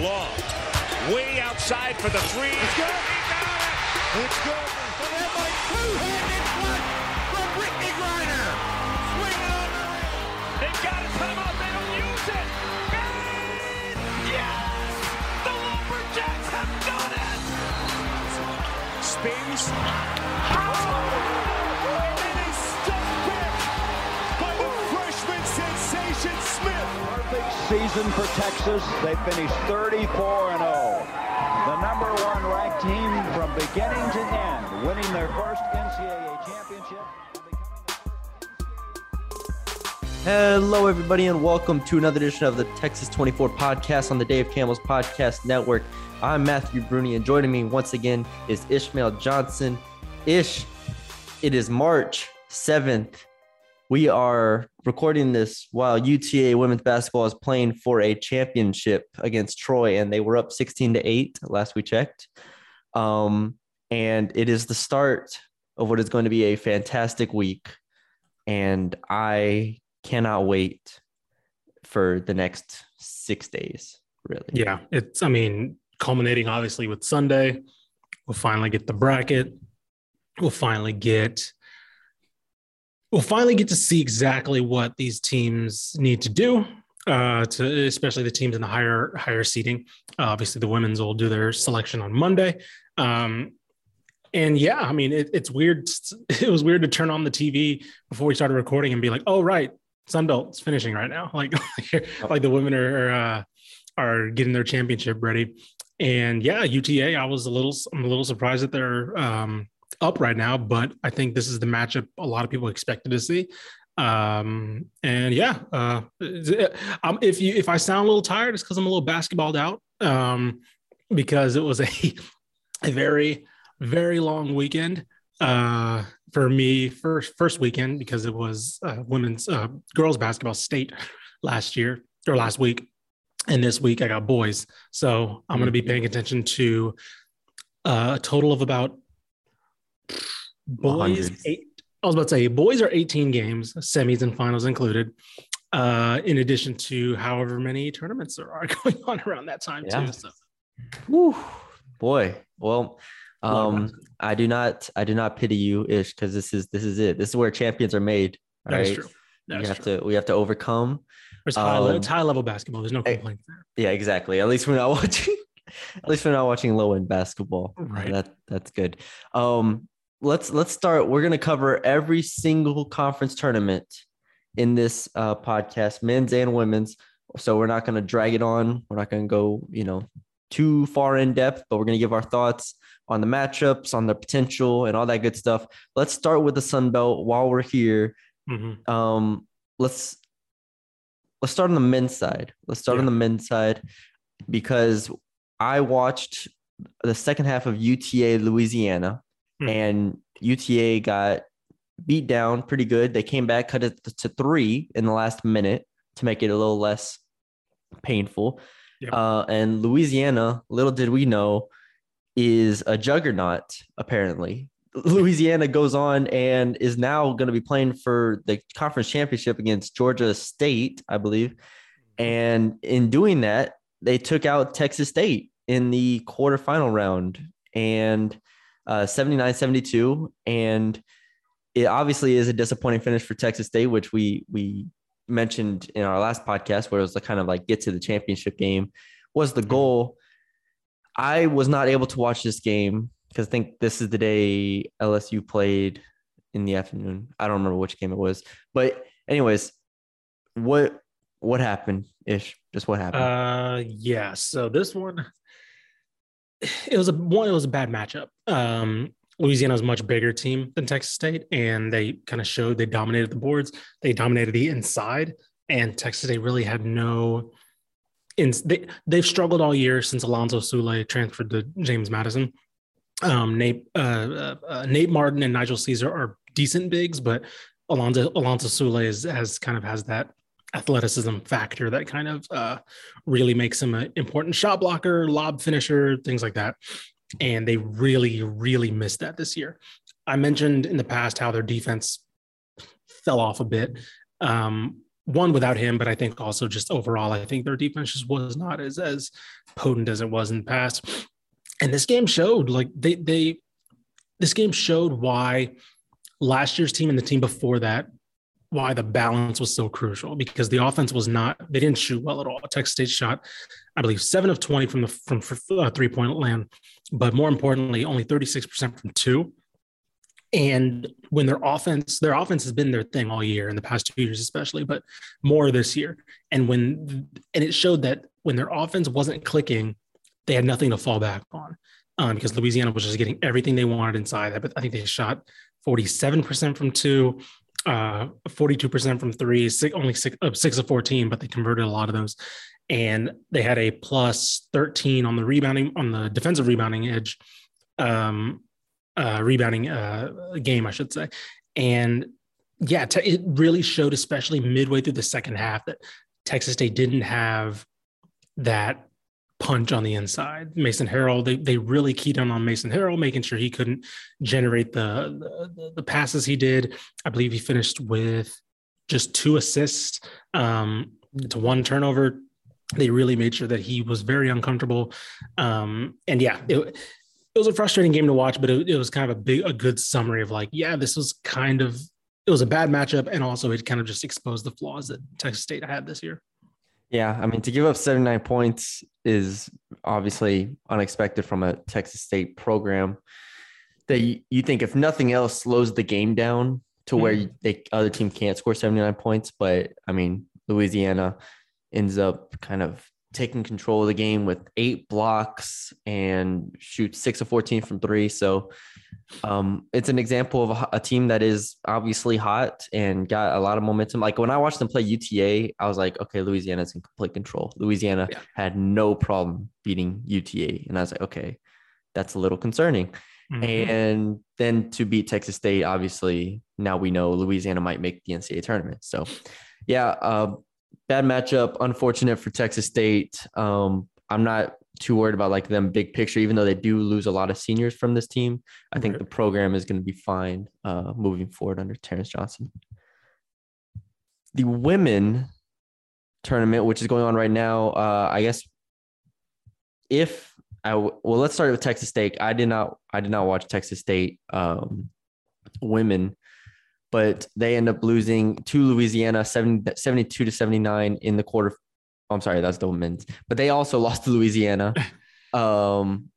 Long. Way outside for the three. It's good. He got it. It's good. And then by two-handed block from Brittany Griner. Swing it on the rim. They got it. Come on. They don't use it. And yes! The Lumberjacks have done it. Spins. And then a step back by the freshman sensation Smith. Season for Texas. They finished 34-0. The number one ranked team from beginning to end, winning their first NCAA championship. Hello, everybody, and welcome to another edition of the Texas 24 podcast on the Dave Campbell's Podcast Network. I'm Matthew Bruni, and joining me once again is Ishmael Johnson. Ish, it is March 7th. We are recording this while UTA women's basketball is playing for a championship against Troy, and they were up 16-8 last we checked. And it is the start of what is going to be a fantastic week, and I cannot wait for the next 6 days, really. Yeah, it's, I mean, culminating obviously with Sunday. We'll finally get the bracket. We'll finally get to see exactly what these teams need to do, to especially the teams in the higher seeding. Obviously, the women's will do their selection on Monday. And yeah, I mean, it's weird. It was weird to turn on the TV before we started recording and be like, "Oh, right, Sunbelt's finishing right now." Like the women are getting their championship ready. And yeah, UTA. I'm a little surprised that they're up right now, but I think this is the matchup a lot of people expected to see. If I sound a little tired, it's because I'm a little basketballed out, because it was a very, very long weekend for me. First weekend, because it was girls basketball state last week. And this week I got boys. So I'm going to be paying attention to a total of about, boys are 18 games, semis and finals included, in addition to however many tournaments there are going on around that time, too. So. Woo, boy. Well, I do not pity you, Ish, because this is it. This is where champions are made. That's true. We have to overcome. It's high level basketball. There's no complaints there. Yeah, exactly. At least we're not watching. At least we're not watching low-end basketball. Right. That's good. Let's start. We're going to cover every single conference tournament in this podcast, men's and women's. So we're not going to drag it on. We're not going to go, too far in depth, but we're going to give our thoughts on the matchups, on the potential, and all that good stuff. Let's start with the Sun Belt while we're here. Mm-hmm. Let's start on the men's side. On the men's side, because I watched the second half of UTA Louisiana, and UTA got beat down pretty good. They came back, cut it to 3 in the last minute to make it a little less painful. Yep. And Louisiana, little did we know, is a juggernaut, apparently. Louisiana goes on and is now going to be playing for the conference championship against Georgia State, I believe. And in doing that, they took out Texas State in the quarterfinal round. And 79-72, and it obviously is a disappointing finish for Texas State, which we mentioned in our last podcast, where it was the kind of like get to the championship game was the goal. I was not able to watch this game because I think this is the day LSU played in the afternoon. I don't remember which game it was, but anyways, what happened, Ish? Just what happened? Yeah. So this one. It was a bad matchup. Louisiana was a much bigger team than Texas State, and they kind of showed they dominated the boards. They dominated the inside, and Texas State really had no – they've struggled all year since Alonzo Sule transferred to James Madison. Nate Martin and Nigel Caesar are decent bigs, but Alonzo Sule has that athleticism factor that kind of really makes him an important shot blocker, lob finisher, things like that. And they really, really missed that this year. I mentioned in the past how their defense fell off a bit. one without him, but I think also just overall, I think their defense just was not as potent as it was in the past. And this game showed, like, this game showed why last year's team and the team before that, why the balance was so crucial, because the offense was not, they didn't shoot well at all. Texas State shot, I believe, 7 of 20 from 3-point land, but more importantly, only 36% from 2. And when their offense has been their thing all year, in the past 2 years especially, but more this year. And it showed that when their offense wasn't clicking, they had nothing to fall back on, because Louisiana was just getting everything they wanted inside that. But I think they shot 47% from 2, 42% from 3, only six of 14, but they converted a lot of those. And they had a plus 13 on the rebounding, on the defensive rebounding edge, game, I should say. And yeah, it really showed, especially midway through the second half, that Texas State didn't have that punch on the inside. Mason Harrell, they really keyed in on Mason Harrell, making sure he couldn't generate the passes he did. I believe he finished with just 2 assists to 1 turnover. They really made sure that he was very uncomfortable. And yeah, it was a frustrating game to watch, but it was kind of a good summary of, like, yeah, this was kind of, it was a bad matchup. And also it kind of just exposed the flaws that Texas State had this year. Yeah. I mean, to give up 79 points is obviously unexpected from a Texas State program that you think, if nothing else, slows the game down to where the other team can't score 79 points. But I mean, Louisiana ends up kind of taking control of the game with 8 blocks and shoot 6 of 14 from 3. So it's an example of a team that is obviously hot and got a lot of momentum. Like, when I watched them play UTA, I was like, okay, Louisiana's in complete control. Louisiana had no problem beating UTA. And I was like, okay, that's a little concerning. Mm-hmm. And then to beat Texas State, obviously now we know Louisiana might make the NCAA tournament. So yeah, bad matchup, unfortunate for Texas State. I'm not too worried about, like, them big picture, even though they do lose a lot of seniors from this team. I think the program is going to be fine moving forward under Terrence Johnson. The women tournament, which is going on right now, I guess let's start with Texas State. I did not watch Texas State women, but they end up losing to Louisiana 72 to 79 in the quarter. I'm sorry, that's the women's, but they also lost to Louisiana in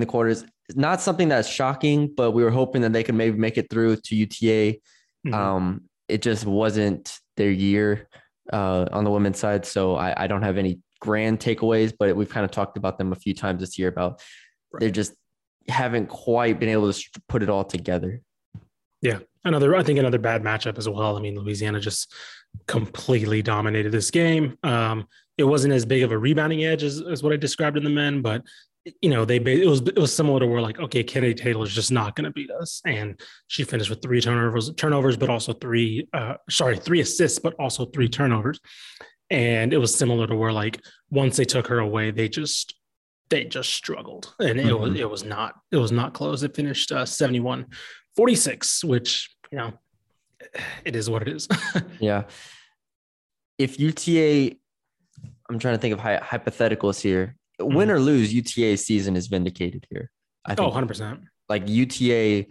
the quarters. Not something that's shocking, but we were hoping that they could maybe make it through to UTA. Mm-hmm. It just wasn't their year on the women's side. So I don't have any grand takeaways, but we've kind of talked about them a few times this year about they just haven't quite been able to put it all together. Yeah. I think another bad matchup as well. I mean, Louisiana just completely dominated this game. It wasn't as big of a rebounding edge as what I described in the men, but you know, it was similar to where, like, okay, Kennedy Taylor's just not going to beat us. And she finished with 3 turnovers, but also 3 assists, but also 3 turnovers. And it was similar to where, like, once they took her away, they just struggled, and it was not close. It finished 71-46, which, you know, it is what it is. Yeah. If UTA, I'm trying to think of hypotheticals here. Win or lose, UTA's season is vindicated here. I think 100%. Like, UTA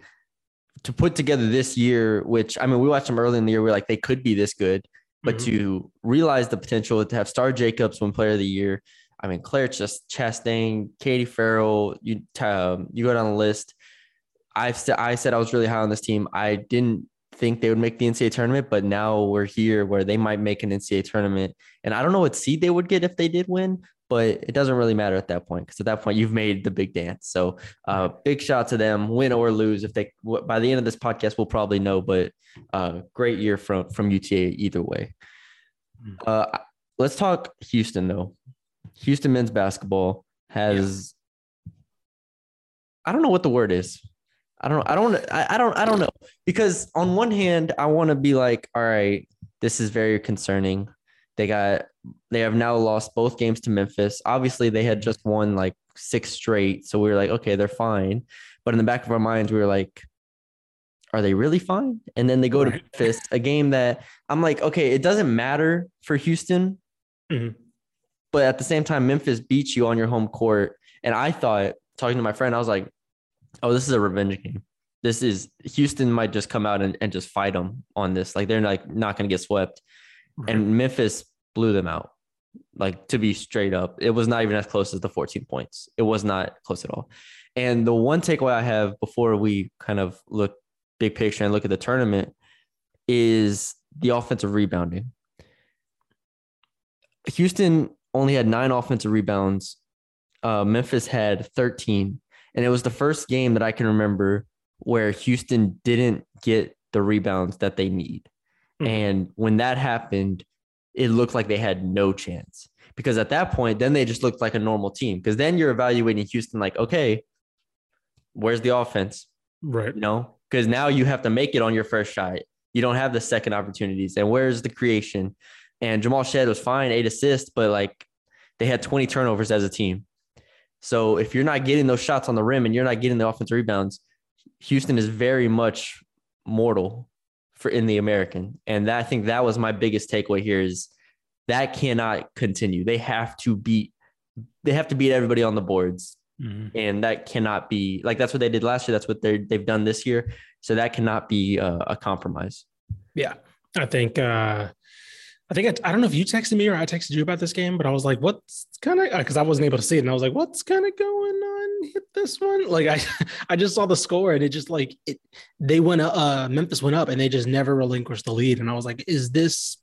to put together this year, which, I mean, we watched them early in the year. We're like, they could be this good, but to realize the potential to have Star Jacobs win Player of the Year. I mean, Claire Chastain, Katie Farrell, you go down the list. I said I was really high on this team. I didn't think they would make the NCAA tournament, but now we're here where they might make an NCAA tournament. And I don't know what seed they would get if they did win, but it doesn't really matter at that point, because at that point you've made the big dance. So big shout to them, win or lose. If they, by the end of this podcast, we'll probably know, but great year from UTA either way. Let's talk Houston, though. Houston men's basketball has, I don't know what the word is. I don't know, because on one hand, I want to be like, all right, this is very concerning. They have now lost both games to Memphis. Obviously they had just won like 6 straight. So we were like, okay, they're fine. But in the back of our minds, we were like, are they really fine? And then they go to Memphis, a game that I'm like, okay, it doesn't matter for Houston, but at the same time, Memphis beats you on your home court. And I thought, talking to my friend, I was like, oh, this is a revenge game. This is Houston might just come out and just fight them on this. Like, they're like not going to get swept. And Memphis blew them out. Like, to be straight up, it was not even as close as the 14 points. It was not close at all. And the one takeaway I have before we kind of look big picture and look at the tournament is the offensive rebounding. Houston only had 9 offensive rebounds. Memphis had 13. And it was the first game that I can remember where Houston didn't get the rebounds that they need. And when that happened, it looked like they had no chance, because at that point, then they just looked like a normal team. Because then you're evaluating Houston like, okay, where's the offense? Right. You know, because now you have to make it on your first shot. You don't have the second opportunities. And where's the creation? And Jamal Shedd was fine, 8 assists, but like they had 20 turnovers as a team. So if you're not getting those shots on the rim and you're not getting the offensive rebounds, Houston is very much mortal in the American. And that, I think that was my biggest takeaway here, is that cannot continue. They have to beat everybody on the boards. And that cannot be like, that's what they did last year. That's what they've done this year. So that cannot be a compromise. Yeah. I don't know if you texted me or I texted you about this game, but I was like, what's kind of, because I wasn't able to see it. And I was like, what's kind of going on? Hit this one. Like I just saw the score and it just like, Memphis went up and they just never relinquished the lead. And I was like, is this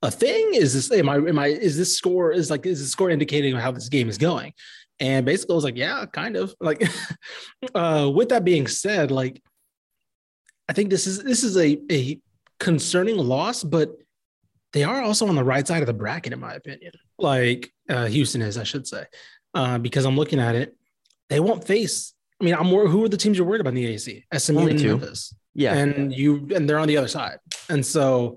a thing? Is this score indicating how this game is going? And basically I was like, yeah, kind of like, with that being said, like, I think this is a concerning loss, but they are also on the right side of the bracket, in my opinion, like Houston is, I should say, because I'm looking at it. They won't face, I mean, who are the teams you're worried about in the AC? SMU and Memphis. Yeah. And they're on the other side. And so,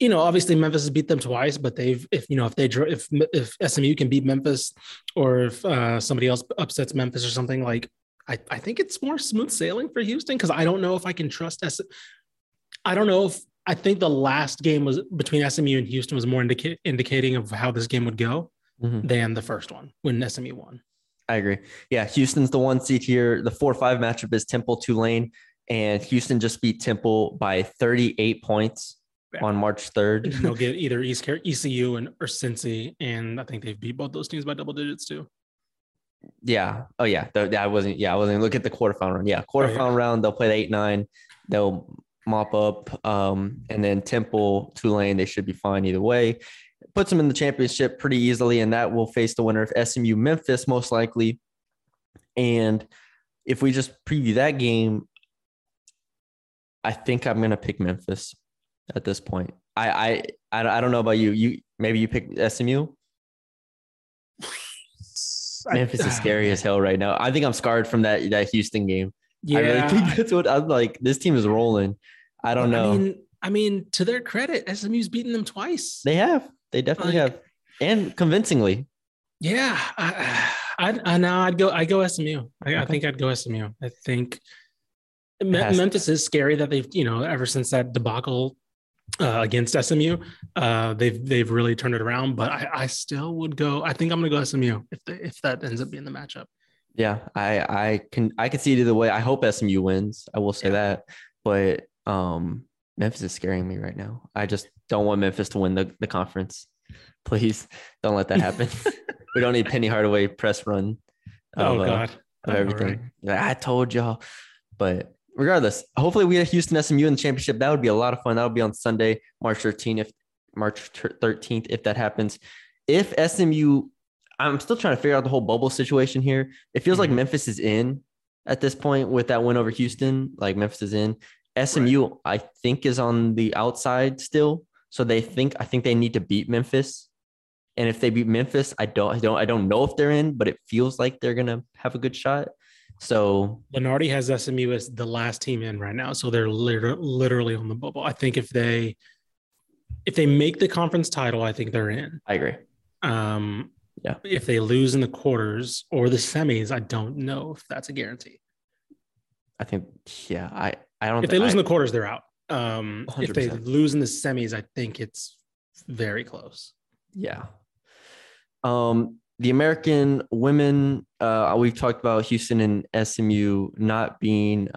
you know, obviously Memphis has beat them twice, but if SMU can beat Memphis, or if somebody else upsets Memphis or something, like, I think it's more smooth sailing for Houston. Cause I don't know if I can trust I think the last game was between SMU and Houston was more indicating of how this game would go than the first one when SMU won. I agree. Yeah. Houston's the one seed here. The 4-5 matchup is Temple Tulane, and Houston just beat Temple by 38 points on March 3rd. And they'll get either ECU or Cincy. And I think they've beat both those teams by double digits too. Yeah. Oh yeah. I wasn't look at the quarterfinal round. Yeah. Round. They'll play the 8-9. They'll mop up, and then Temple, Tulane, they should be fine either way. Puts them in the championship pretty easily, and that will face the winner of SMU Memphis most likely. And if we just preview that game, I think I'm going to pick Memphis at this point. I don't know about you. Maybe you pick SMU? Memphis is scary as hell right now. I think I'm scarred from that Houston game. Yeah. I really think that's what I'm like. This team is rolling. I don't know. I mean, to their credit, SMU's beaten them twice. They have. They definitely have, and convincingly. Yeah. I'd go SMU. I think I'd go SMU. I think Memphis is scary that they've, you know, ever since that debacle against SMU, they've really turned it around. But I still would go. I think I'm going to go SMU if that ends up being the matchup. Yeah, I can see it either way. I hope SMU wins. I will say that, but Memphis is scaring me right now. I just don't want Memphis to win the conference. Please don't let that happen. We don't need Penny Hardaway press run. Of everything. Right. I told y'all. But regardless, hopefully we get Houston SMU in the championship. That would be a lot of fun. That would be on Sunday, March 13th. If that happens, if SMU. I'm still trying to figure out the whole bubble situation here. It feels like Memphis is in at this point with that win over Houston. Like Memphis is in. SMU, I think, is on the outside still. So I think they need to beat Memphis. And if they beat Memphis, I don't know if they're in, but it feels like they're gonna have a good shot. So Lenardi has SMU as the last team in right now. So they're literally on the bubble. I think if they make the conference title, I think they're in. I agree. Yeah. If they lose in the quarters or the semis, I don't know if that's a guarantee. I think, yeah, I, I don't. If they lose in the quarters, they're out. If they lose in the semis, I think it's very close. Yeah. The American women, we've talked about Houston and SMU not being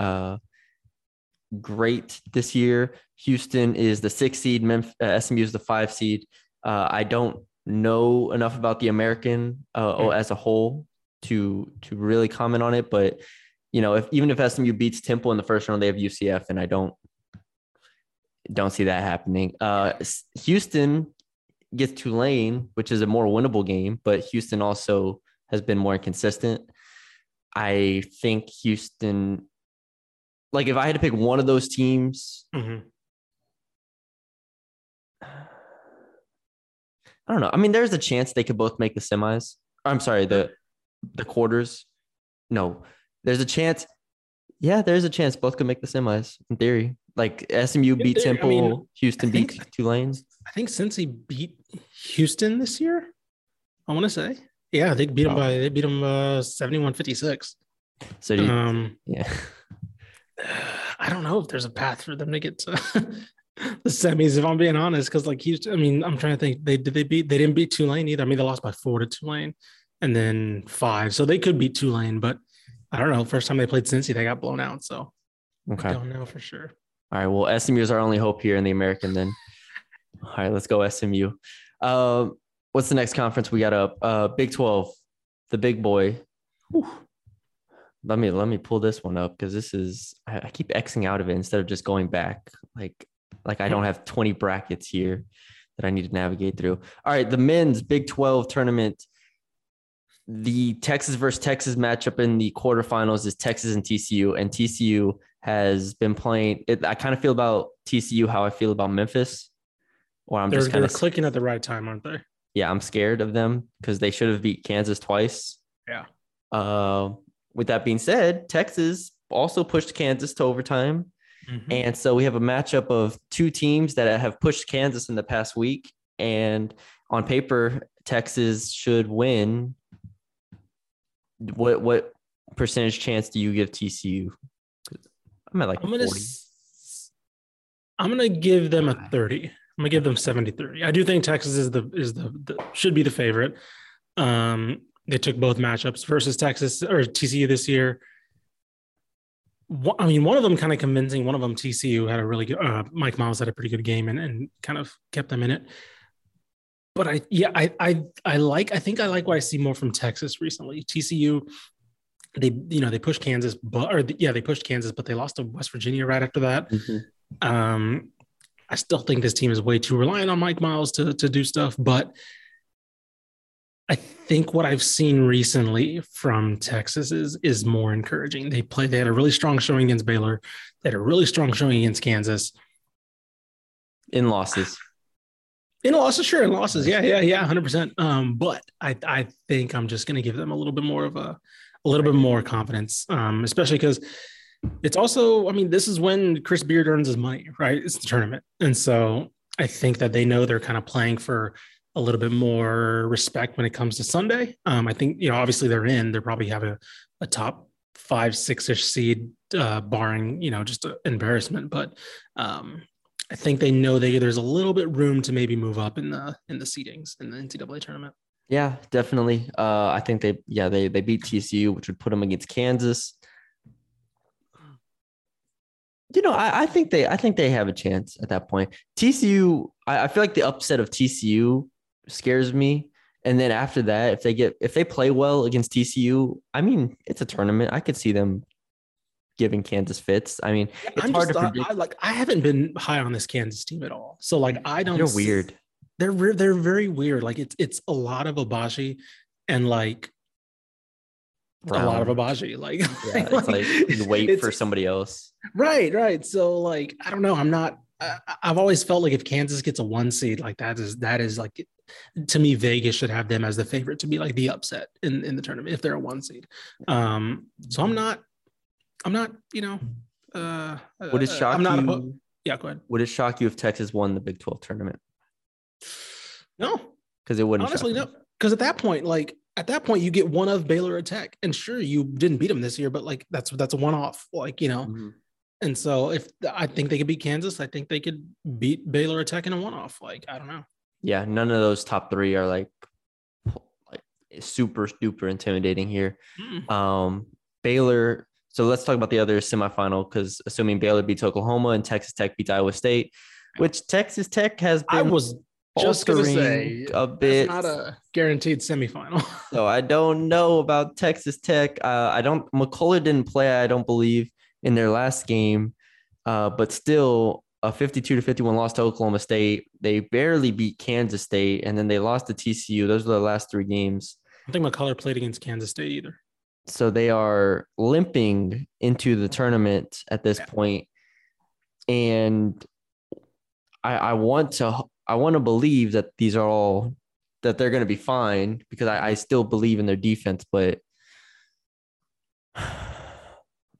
great this year. Houston is the 6 seed. SMU is the 5 seed. I don't know enough about the American as a whole to really comment on it, but you know, if SMU beats Temple in the first round, they have UCF, and I don't see that happening. Houston gets Tulane, which is a more winnable game, but Houston also has been more inconsistent. I think Houston, like if I had to pick one of those teams, I don't know. I mean, there's a chance they could both make the semis. I'm sorry, the quarters. No, there's a chance. Yeah, there's a chance both could make the semis in theory. Like SMU beat Temple, Houston beat Tulane. I think Cincy beat Houston this year, I want to say. Yeah, they beat them by 71-56. So yeah, I don't know if there's a path for them to get to the semis, if I'm being honest, because like Houston, I'm trying to think. They didn't beat Tulane either. I mean, they lost by 4 to Tulane, and then 5, so they could beat Tulane, but I don't know. First time they played Cincy, they got blown out. So I don't know for sure. All right. Well, SMU is our only hope here in the American then. All right, let's go SMU. What's the next conference we got up? Big 12, the big boy. Whew. Let me pull this one up because this is I keep Xing out of it instead of just going back. Like I don't have 20 brackets here that I need to navigate through. All right, the men's Big 12 tournament. The Texas versus Texas matchup in the quarterfinals is Texas and TCU, and TCU has been playing. I kind of feel about TCU how I feel about Memphis. Or they're clicking at the right time, aren't they? Yeah, I'm scared of them because they should have beat Kansas twice. Yeah. With that being said, Texas also pushed Kansas to overtime. And so we have a matchup of two teams that have pushed Kansas in the past week. And on paper, Texas should win. What percentage chance do you give TCU? I'm at like 40. I'm going to give them a 30. I'm gonna give them 70-30. I do think Texas should be the favorite. They took both matchups versus Texas or TCU this year. One of them kind of convincing. One of them, TCU, had a really good. Mike Miles had a pretty good game and kind of kept them in it. But I think I like what I see more from Texas recently. TCU, they pushed Kansas, but they lost to West Virginia right after that. I still think this team is way too reliant on Mike Miles to do stuff, but I think what I've seen recently from Texas is more encouraging. They had a really strong showing against Baylor. They had a really strong showing against Kansas. In losses. Yeah, 100%. But I think I'm just going to give them a little bit more of a little bit more confidence, especially because it's also, this is when Chris Beard earns his money, right? It's the tournament. And so I think that they know they're kind of playing for a little bit more respect when it comes to Sunday. I think, obviously they probably have a top 5-6-ish seed, barring, just an embarrassment. But I think they know there's a little bit room to maybe move up in the seedings in the NCAA tournament. Yeah, definitely. I think they beat TCU, which would put them against Kansas. I think they have a chance at that point. TCU, I feel like the upset of TCU scares me. And then after that, if they play well against TCU, it's a tournament. I could see them giving Kansas fits. It's hard to predict. I haven't been high on this Kansas team at all. So they're weird. They're very weird. It's a lot of Abaji and Brown. A lot of Abaji. You wait for somebody else. Right. So I don't know. I've always felt if Kansas gets a 1 seed, that is to me, Vegas should have them as the favorite to be the upset in the tournament if they're a 1 seed. So I'm not, would it shock you? Yeah, go ahead. Would it shock you if Texas won the Big 12 tournament? No. Because it wouldn't. Honestly, no. Because at that point, at that point, you get one of Baylor or Tech, and sure, you didn't beat them this year, but that's a one-off. And so if I think they could beat Kansas, I think they could beat Baylor or Tech in a one-off. Like, I don't know. Yeah, none of those top three are like super, duper intimidating here. Mm. Baylor. So let's talk about the other semifinal, because assuming Baylor beats Oklahoma and Texas Tech beats Iowa State, which Texas Tech has been. I was just going to say, a bit. It's not a guaranteed semifinal. So I don't know about Texas Tech. McCullough didn't play, I don't believe, in their last game, but still a 52-51 loss to Oklahoma State. They barely beat Kansas State, and then they lost to TCU. Those were the last three games. I don't think McCullough played against Kansas State either. So they are limping into the tournament at this point. And I want to believe that these are all that they're going to be fine, because I still believe in their defense, but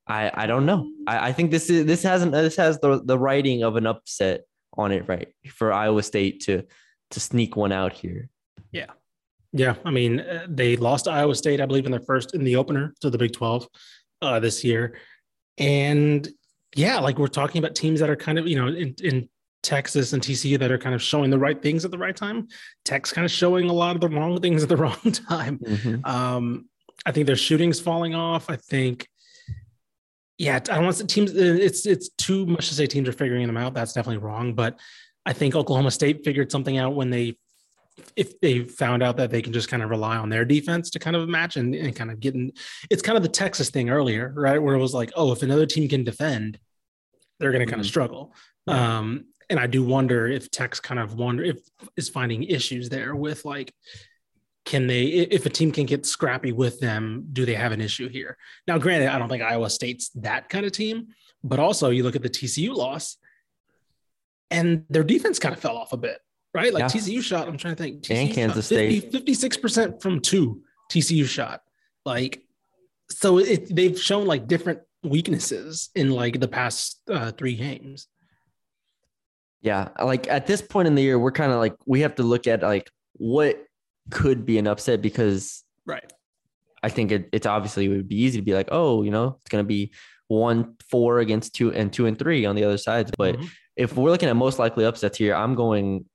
I don't know. I think this has the writing of an upset on it, right? For Iowa State to sneak one out here. Yeah. Yeah, I mean, they lost to Iowa State, I believe, in the opener to the Big 12 this year. And yeah, like we're talking about teams that are kind of, you know, in Texas and TCU that are kind of showing the right things at the right time. Tech's kind of showing a lot of the wrong things at the wrong time. Mm-hmm. I think their shooting's falling off. I think, yeah, I don't want to say teams. It's too much to say teams are figuring them out. That's definitely wrong. But I think Oklahoma State figured something out if they found out that they can just kind of rely on their defense to kind of match and kind of it's kind of the Texas thing earlier, right? Where it was like, oh, if another team can defend, they're going to kind of struggle. Yeah. And I do wonder if Tech's kind of is finding issues there with like, if a team can get scrappy with them, do they have an issue here? Now, granted, I don't think Iowa State's that kind of team, but also you look at the TCU loss and their defense kind of fell off a bit. Right? Like TCU shot, I'm trying to think. TCU and Kansas State. 56% from two TCU shot. Like, so they've shown like different weaknesses in like the past three games. Yeah. Like at this point in the year, we're kind of like, we have to look at like what could be an upset, because right. I think it's obviously, it would be easy to be like, oh, you know, it's going to be 1-4 against 2 and 3 on the other sides. But mm-hmm. if we're looking at most likely upsets here, I'm going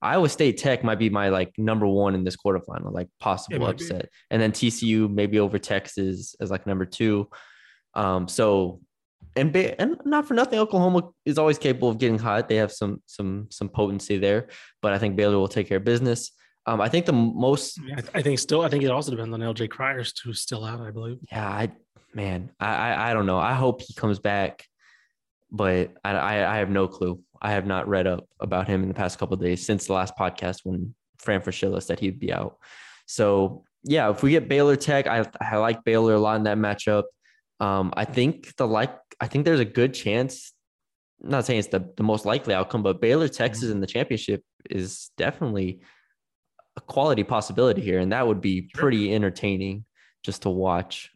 Iowa State Tech might be my like number one in this quarterfinal, like possible upset. Be. And then TCU maybe over Texas as like number two. So not for nothing, Oklahoma is always capable of getting hot. They have some potency there, but I think Baylor will take care of business. I think the most, I think it also depends on LJ Cryers, who's still out, I believe. Yeah. I don't know. I hope he comes back, but I have no clue. I have not read up about him in the past couple of days since the last podcast when Fran Fraschilla said he'd be out. So yeah, if we get Baylor Tech, I like Baylor a lot in that matchup. I think there's a good chance, I'm not saying it's the most likely outcome, but Baylor Texas in the championship is definitely a quality possibility here. And that would be pretty entertaining just to watch.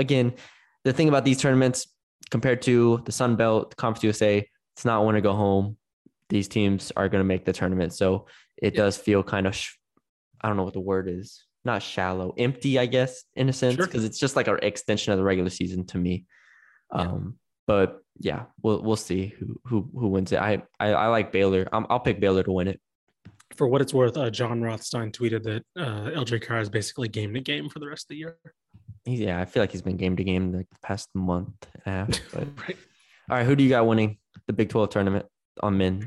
Again, the thing about these tournaments compared to the Sunbelt, Conference USA, it's not when to go home. These teams are going to make the tournament. So it does feel kind of, I don't know what the word is, not shallow, empty, I guess, in a sense, because it's just like an extension of the regular season to me. Yeah. But yeah, we'll see who wins it. I like Baylor. I'll pick Baylor to win it. For what it's worth, John Rothstein tweeted that LJ Carr is basically game to game for the rest of the year. Yeah, I feel like he's been game to game like the past month and a half. But. Right. All right, who do you got winning the Big 12 tournament on men's?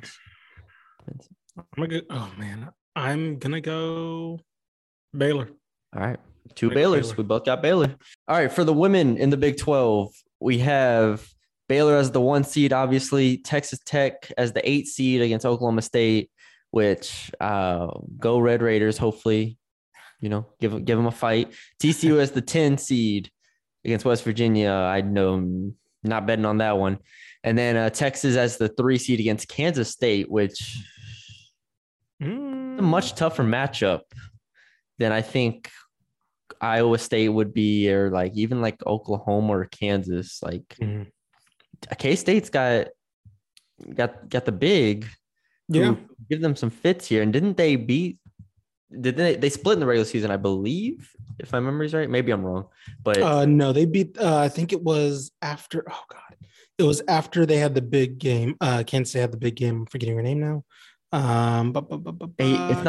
I'm going to go Baylor. All right. Two Baylors. Baylor. We both got Baylor. All right. For the women in the Big 12, we have Baylor as the 1 seed, obviously. Texas Tech as the 8 seed against Oklahoma State, which go Red Raiders, hopefully. You know, give them a fight. TCU as the 10 seed against West Virginia. I know I'm not betting on that one. And then Texas as the 3 seed against Kansas State, which is a much tougher matchup than I think Iowa State would be, or like even like Oklahoma or Kansas. Like K-State's got the big. Yeah, give them some fits here. And didn't they beat Did they split in the regular season, I believe, if my memory's right. Maybe I'm wrong, but no, they beat. I think it was after. Oh God, it was after they had the big game. Kansas State had the big game. I'm forgetting her name now. It's not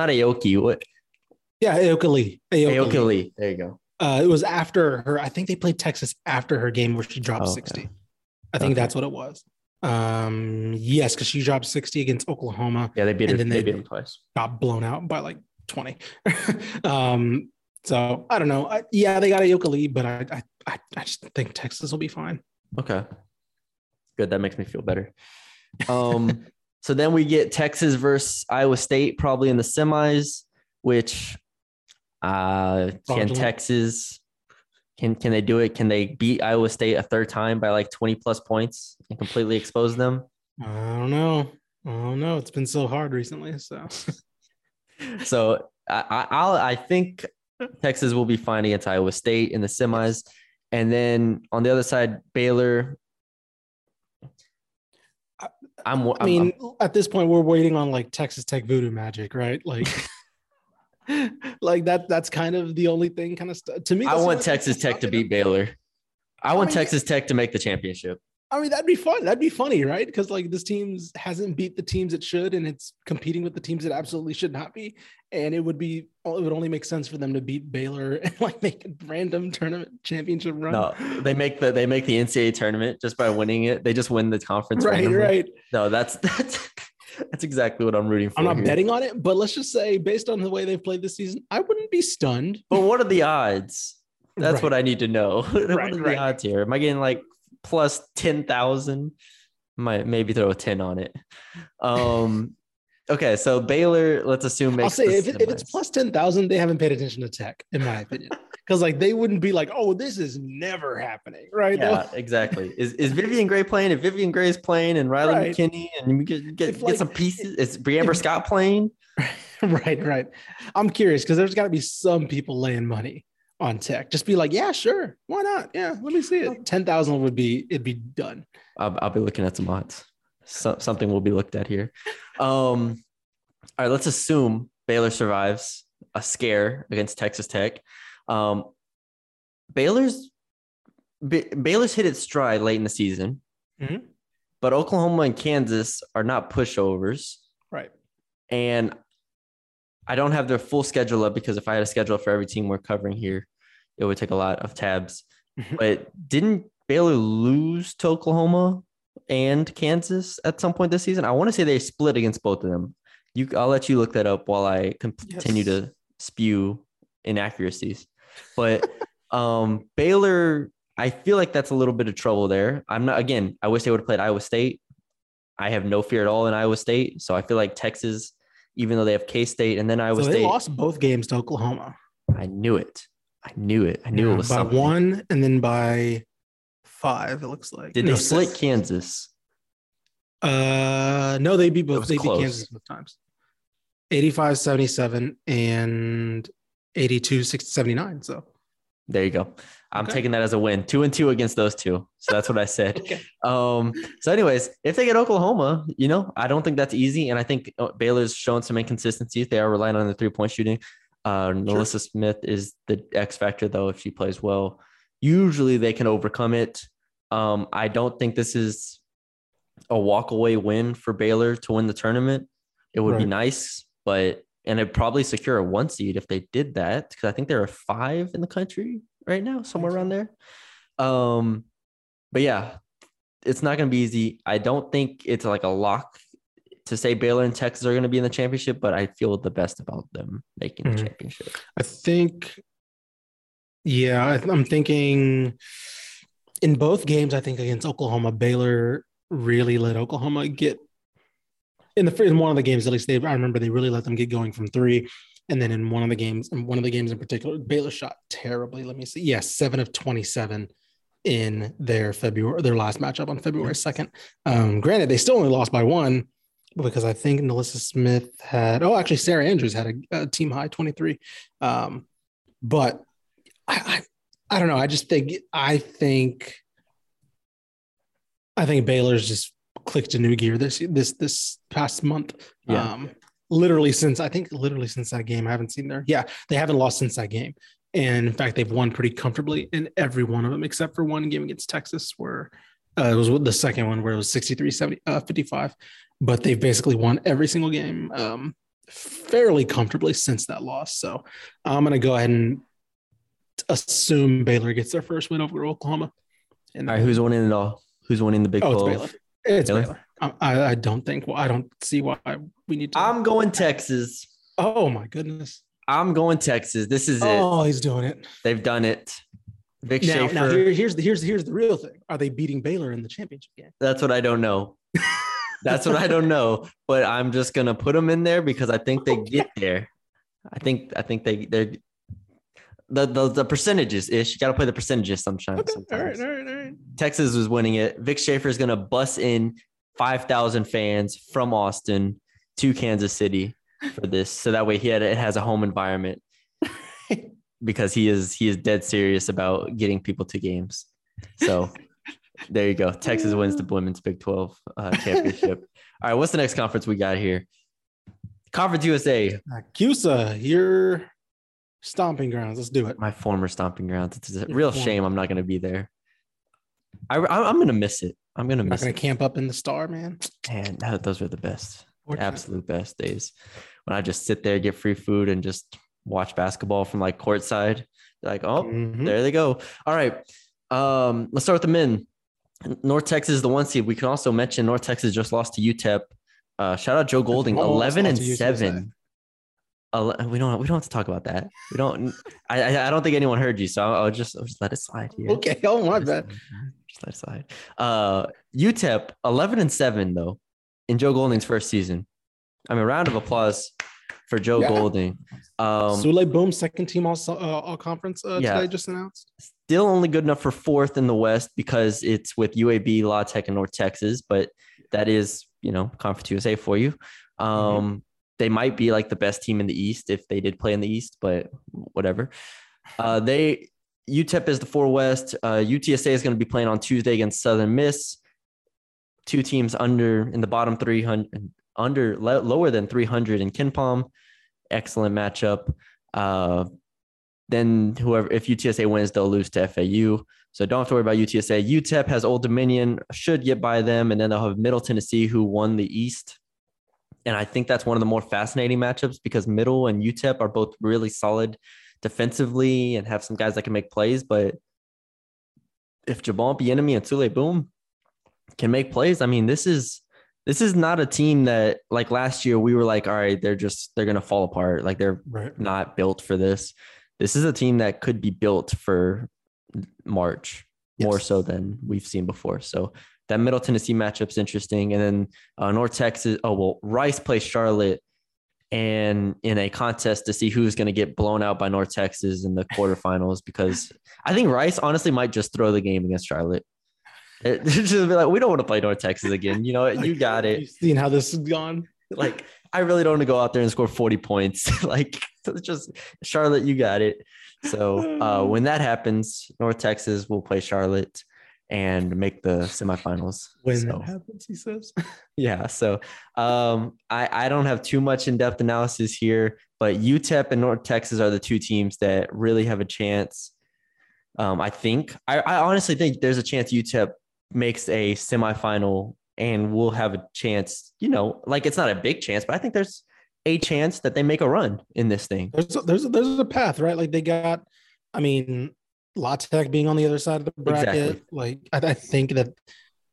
Aoki. What? Yeah, Aoki Lee. There you go. It was after her. I think they played Texas after her game where she dropped 60. I think that's what it was. Yes, because she dropped 60 against Oklahoma. Yeah, they beat her. And then they beat them twice. Got blown out by like 20. So I don't know. Yeah, they got Aoki Lee, but I just think Texas will be fine. Okay, good. That makes me feel better. So then we get Texas versus Iowa State, probably in the semis. Which can Texas can they do it? Can they beat Iowa State a third time by like 20 plus points and completely expose them? I don't know. It's been so hard recently. So I think Texas will be fine against Iowa State in the semis. And then on the other side, Baylor. I mean, at this point, we're waiting on like Texas Tech voodoo magic, right? Like. Like that's kind of the only thing kind of to me. I want Texas Tech to beat Baylor. I want Texas Tech to make the championship. I mean, that'd be fun. That'd be funny, right? Because like this team hasn't beat the teams it should, and it's competing with the teams it absolutely should not be. And it would only make sense for them to beat Baylor and like make a random tournament championship run. No, they make the NCAA tournament just by winning it. They just win the conference. Right, randomly. Right. No, that's exactly what I'm rooting for. I'm not betting on it, but let's just say based on the way they've played this season, I wouldn't be stunned. But what are the odds? That's right. What I need to know. What are the odds here? Am I getting like plus 10,000? Might maybe throw a 10 on it. Okay, so Baylor, let's assume makes. I'll say if it's plus 10,000, they haven't paid attention to Tech, in my opinion, because like they wouldn't be like, oh, this is never happening, right? Yeah, exactly. Is Vivian Gray playing? If Vivian Gray's playing and Riley McKinney and we get some pieces, is Briamber Scott playing? Right. I'm curious because there's got to be some people laying money on Tech. Just be like, yeah, sure, why not? Yeah, let me see it. 10,000 it'd be done. I'll be looking at some odds. So, something will be looked at here. All right, let's assume Baylor survives a scare against Texas Tech. Baylor's hit its stride late in the season, mm-hmm. but Oklahoma and Kansas are not pushovers. Right. And I don't have their full schedule up because if I had a schedule for every team we're covering here, it would take a lot of tabs. Mm-hmm. But didn't Baylor lose to Oklahoma and Kansas at some point this season? I want to say they split against both of them. I'll let you look that up while I continue to spew inaccuracies. But Baylor, I feel like that's a little bit of trouble there. I wish they would have played Iowa State. I have no fear at all in Iowa State. So I feel like Texas, even though they have K-State and then Iowa State. They lost both games to Oklahoma. I knew it. I knew it was by something. By one and then by 5, it looks like. Did they split Kansas? No, they beat both. They beat Kansas both times. 85-77 and 82-79. So there you go. I'm taking that as a win. 2-2 against those two. So that's what I said. Okay. So anyways, if they get Oklahoma, I don't think that's easy. And I think Baylor's shown some inconsistencies. They are relying on the 3-point shooting. Melissa Smith is the X factor, though. If she plays well, usually they can overcome it. I don't think this is a walk-away win for Baylor to win the tournament. It would be nice, and it'd probably secure a 1 seed if they did that, because I think there are 5 in the country right now, somewhere around there. But yeah, it's not going to be easy. I don't think it's like a lock to say Baylor and Texas are going to be in the championship, but I feel the best about them making the championship. I think... Yeah, I'm thinking in both games, I think against Oklahoma, Baylor really let Oklahoma get in one of the games, at least I remember they really let them get going from 3. And then in one of the games in particular, Baylor shot terribly. Let me see. Yes, 7 of 27 in their last matchup on February 2nd. Granted, they still only lost by 1 because I think Melissa Smith actually Sarah Andrews had a team high 23. But I don't know. I think Baylor's just clicked a new gear this past month. Yeah. literally since that game. I haven't seen their, yeah, they haven't lost since that game. And in fact, they've won pretty comfortably in every one of them, except for one game against Texas where it was the second one where it was 63-55, but they've basically won every single game fairly comfortably since that loss. So I'm going to go ahead and assume Baylor gets their first win over Oklahoma. And all right, who's winning it all? Who's winning the Big 12? Oh, it's Baylor. I don't see why we need to. I'm going Texas. Oh, my goodness. I'm going Texas. This is it. Oh, he's doing it. They've done it. Vic Schaefer. Now here's the real thing. Are they beating Baylor in the championship game? That's what I don't know. That's what I don't know. But I'm just gonna put them in there because I think they get there. I think they're the percentages ish. You gotta play the percentages sometimes. Okay. Sometimes. All right. Texas was winning it. Vic Schaefer is gonna bus in 5,000 fans from Austin to Kansas City for this, so that way it has a home environment. Because he is dead serious about getting people to games. So there you go. Texas wins the women's Big 12 championship. All right, what's the next conference we got here? Conference USA. CUSA, your stomping grounds. Let's do it. My former stomping grounds. It's a real shame I'm not going to be there. I'm going to miss it. I'm going to miss it. Not going to camp up in the Star, man. Man, those were the best. Absolute best days. When I just sit there, get free food, and just watch basketball from like courtside. Like, oh, There they go. All right. Let's start with the men. North Texas is the one seed. We can also mention North Texas just lost to UTEP. Shout out Joe Golding, 11-7. We don't have to talk about that. We don't. I don't think anyone heard you, so I'll just let it slide here. Okay. Oh my bad. Just let it slide. UTEP 11-7 though in Joe Golding's first season. I mean, round of applause for Joe Golding. Sule Boom, second team all conference today, just announced. Still only good enough for fourth in the West because it's with UAB, La Tech, and North Texas, but that is, Conference USA for you. They might be like the best team in the East if they did play in the East, but whatever. UTEP is the 4 West. UTSA is going to be playing on Tuesday against Southern Miss. Two teams in the bottom 300, lower than 300 in KenPom. Excellent matchup. Then if UTSA wins, they'll lose to FAU. So don't have to worry about UTSA. UTEP has Old Dominion, should get by them. And then they'll have Middle Tennessee, who won the East. And I think that's one of the more fascinating matchups because Middle and UTEP are both really solid defensively and have some guys that can make plays. But if Jabon Bienemy and Sule Boom can make plays, I mean, this is not a team that, like last year, we were like, all right, they're going to fall apart. Like they're not built for this. This is a team that could be built for March more so than we've seen before. So that Middle Tennessee matchup's interesting. And then North Texas, Rice plays Charlotte and in a contest to see who's going to get blown out by North Texas in the quarterfinals, because I think Rice honestly might just throw the game against Charlotte. Just be like, we don't want to play North Texas again. You know, like, you got it. You've seen how this has gone. Like, I really don't want to go out there and score 40 points. Like, just Charlotte, you got it. So when that happens, North Texas will play Charlotte and make the semifinals. When that happens, he says. Yeah. So I don't have too much in-depth analysis here, but UTEP and North Texas are the two teams that really have a chance. I honestly think there's a chance UTEP makes a semifinal and we'll have a chance, like it's not a big chance, but I think there's a chance that they make a run in this thing. There's a path, right? Like they got, La Tech being on the other side of the bracket. Exactly. Like I think that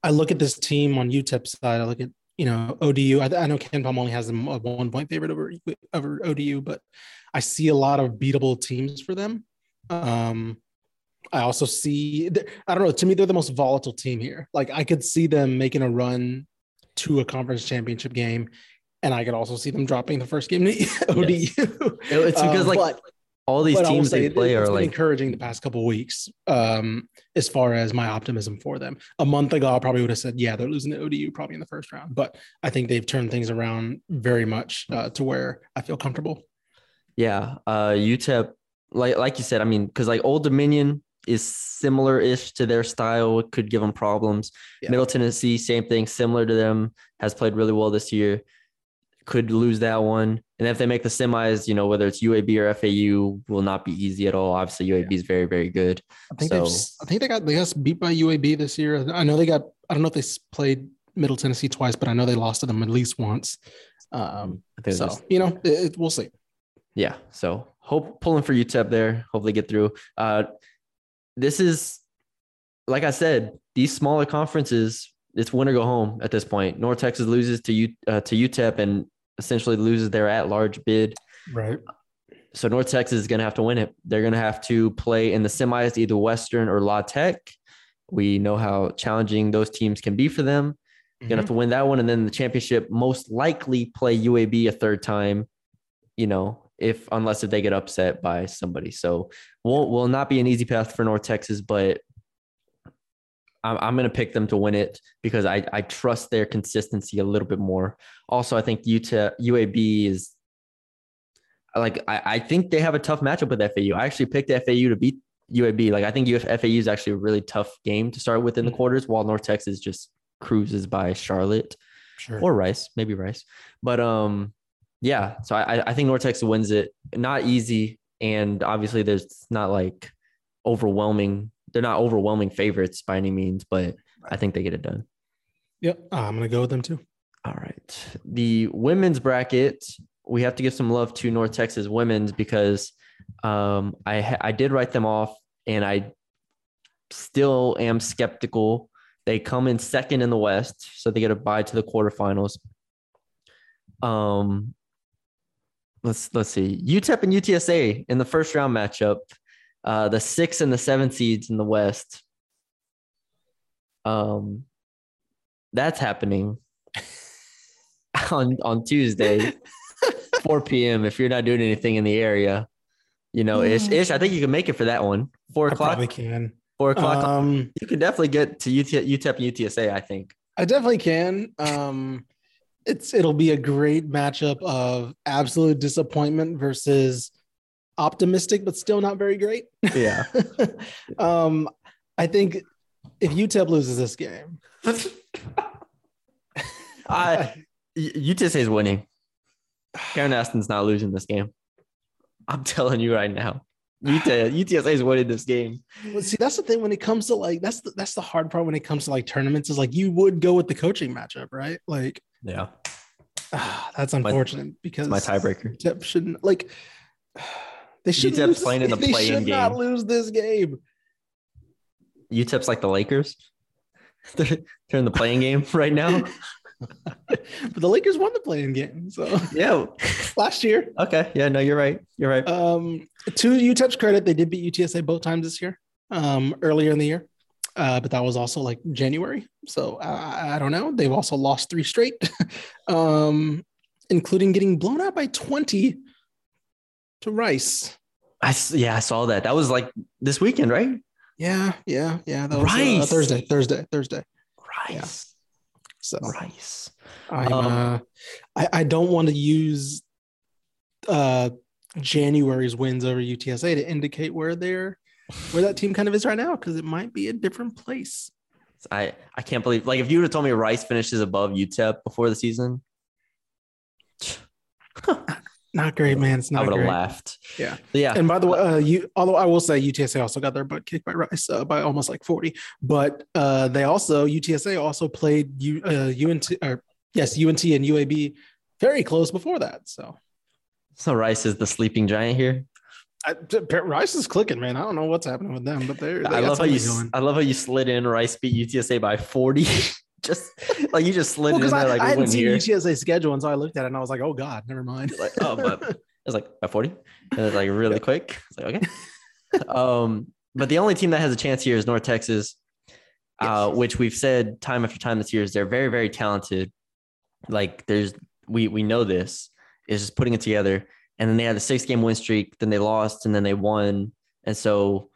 I look at this team on UTEP's side. I look at, ODU. I know KenPom only has them a 1-point favorite over ODU, but I see a lot of beatable teams for them. I also see, I don't know, to me, they're the most volatile team here. Like I could see them making a run to a conference championship game. And I could also see them dropping the first game to ODU. Yes. It's because all these teams they play are like encouraging the past couple of weeks as far as my optimism for them. A month ago, I probably would have said, yeah, they're losing to ODU probably in the first round. But I think they've turned things around very much to where I feel comfortable. Yeah. UTEP, like you said, because like Old Dominion is similar-ish to their style. It could give them problems. Yeah. Middle Tennessee, same thing, similar to them, has played really well this year. could lose that one. And if they make the semis, you know, whether it's UAB or FAU will not be easy at all. Obviously, UAB is very, very good. I think they got beat by UAB this year. I know they got, I don't know if they played Middle Tennessee twice, but I know they lost to them at least once. We'll see. Yeah. So pulling for UTEP there, hopefully get through. This is, like I said, these smaller conferences, it's win or go home at this point. North Texas loses to UTEP and essentially loses their at-large bid. Right. So North Texas is going to have to win it. They're going to have to play in the semis, either Western or La Tech. We know how challenging those teams can be for them. Mm-hmm. Going to have to win that one. And then the championship, most likely play UAB a third time, you know, unless they get upset by somebody. So will not be an easy path for North Texas, but I'm going to pick them to win it because I trust their consistency a little bit more. Also, I think UAB is like, I think they have a tough matchup with FAU. I actually picked FAU to beat UAB. Like, I think FAU is actually a really tough game to start with in the quarters, while North Texas just cruises by Charlotte or Rice, maybe Rice. But yeah, so I think North Texas wins it. Not easy. And obviously there's not like overwhelming. They're not overwhelming favorites by any means, but I think they get it done. Yep. I'm going to go with them too. All right. The women's bracket, we have to give some love to North Texas women's because I did write them off and I still am skeptical. They come in second in the West, so they get a bye to the quarterfinals. Let's see. UTEP and UTSA in the first round matchup. The 6 and the 7 seeds in the West. That's happening on Tuesday, 4 p.m. If you're not doing anything in the area, you know, ish. I think you can make it for that one. 4 o'clock. I probably can. 4 o'clock. You can definitely get to UTEP and UTSA. I think I definitely can. It'll be a great matchup of absolute disappointment versus optimistic but still not very great. Yeah. I think if UTEP loses this game, UTSA is winning. Karen Aston's not losing this game. I'm telling you right now, UTSA is winning this game. Well, see, that's the thing when it comes to like that's the hard part when it comes to like tournaments is like you would go with the coaching matchup, right? Like, yeah, that's unfortunate because my tiebreaker. UTEP shouldn't like. They should UTEP's playing in the play-in game. They should not lose this game. UTEP's like the Lakers. They're in the play-in game right now. But the Lakers won the play-in game. So yeah, last year. Okay. Yeah. No, you're right. You're right. To UTEP's credit, they did beat UTSA both times this year. Earlier in the year, but that was also like January. So I don't know. They've also lost 3 straight, including getting blown out by 20. To Rice. I saw that. That was like this weekend, right? Yeah. That was Rice. Thursday. Rice. Yeah. So Rice. I don't want to use January's wins over UTSA to indicate where that team kind of is right now because it might be a different place. I can't believe like if you would have told me Rice finishes above UTEP before the season. Not great, man. It's not. I would have laughed. Yeah, yeah. And by the way, although I will say UTSA also got their butt kicked by Rice by almost like 40, but UTSA also played UNT and UAB very close before that. So Rice is the sleeping giant here. Rice is clicking, man. I don't know what's happening with them, but I love how you slid in. Rice beat UTSA by 40. Just like you just slid in there. I hadn't seen UTSA schedule, and so I looked at it and I was like, "Oh God, never mind." Like, oh, but it was like by 40, and it's like really quick. It's like okay. But the only team that has a chance here is North Texas, which we've said time after time this year is they're very, very talented. Like we know this. It's just putting it together, and then they had a 6-game win streak. Then they lost, and then they won, and so.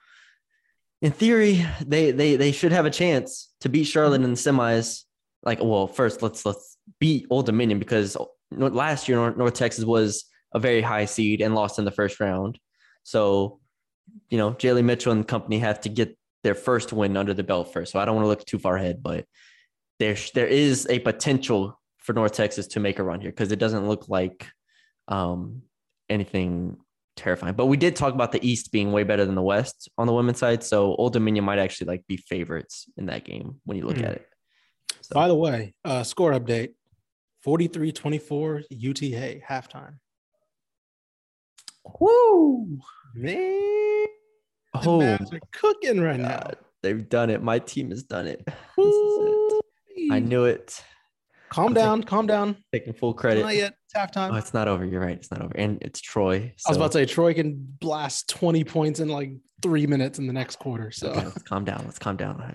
In theory, they should have a chance to beat Charlotte in the semis. Like, well, first let's beat Old Dominion because last year North Texas was a very high seed and lost in the first round. So, you know, Jaylee Mitchell and company have to get their first win under the belt first. So I don't want to look too far ahead, but there is a potential for North Texas to make a run here, because it doesn't look like anything terrifying. But we did talk about the East being way better than the West on the women's side, so Old Dominion might actually like be favorites in that game when you look at it. So. By the way, score update, 43-24 UTA halftime. Woo! Man, the Mavs are cooking right now. They've done it. My team has done it. This is it. I knew it. Calm down. Taking full credit. Not yet. It's halftime. Oh, it's not over. You're right. It's not over. And it's Troy. So. I was about to say, Troy can blast 20 points in like 3 minutes in the next quarter. So okay, let's calm down.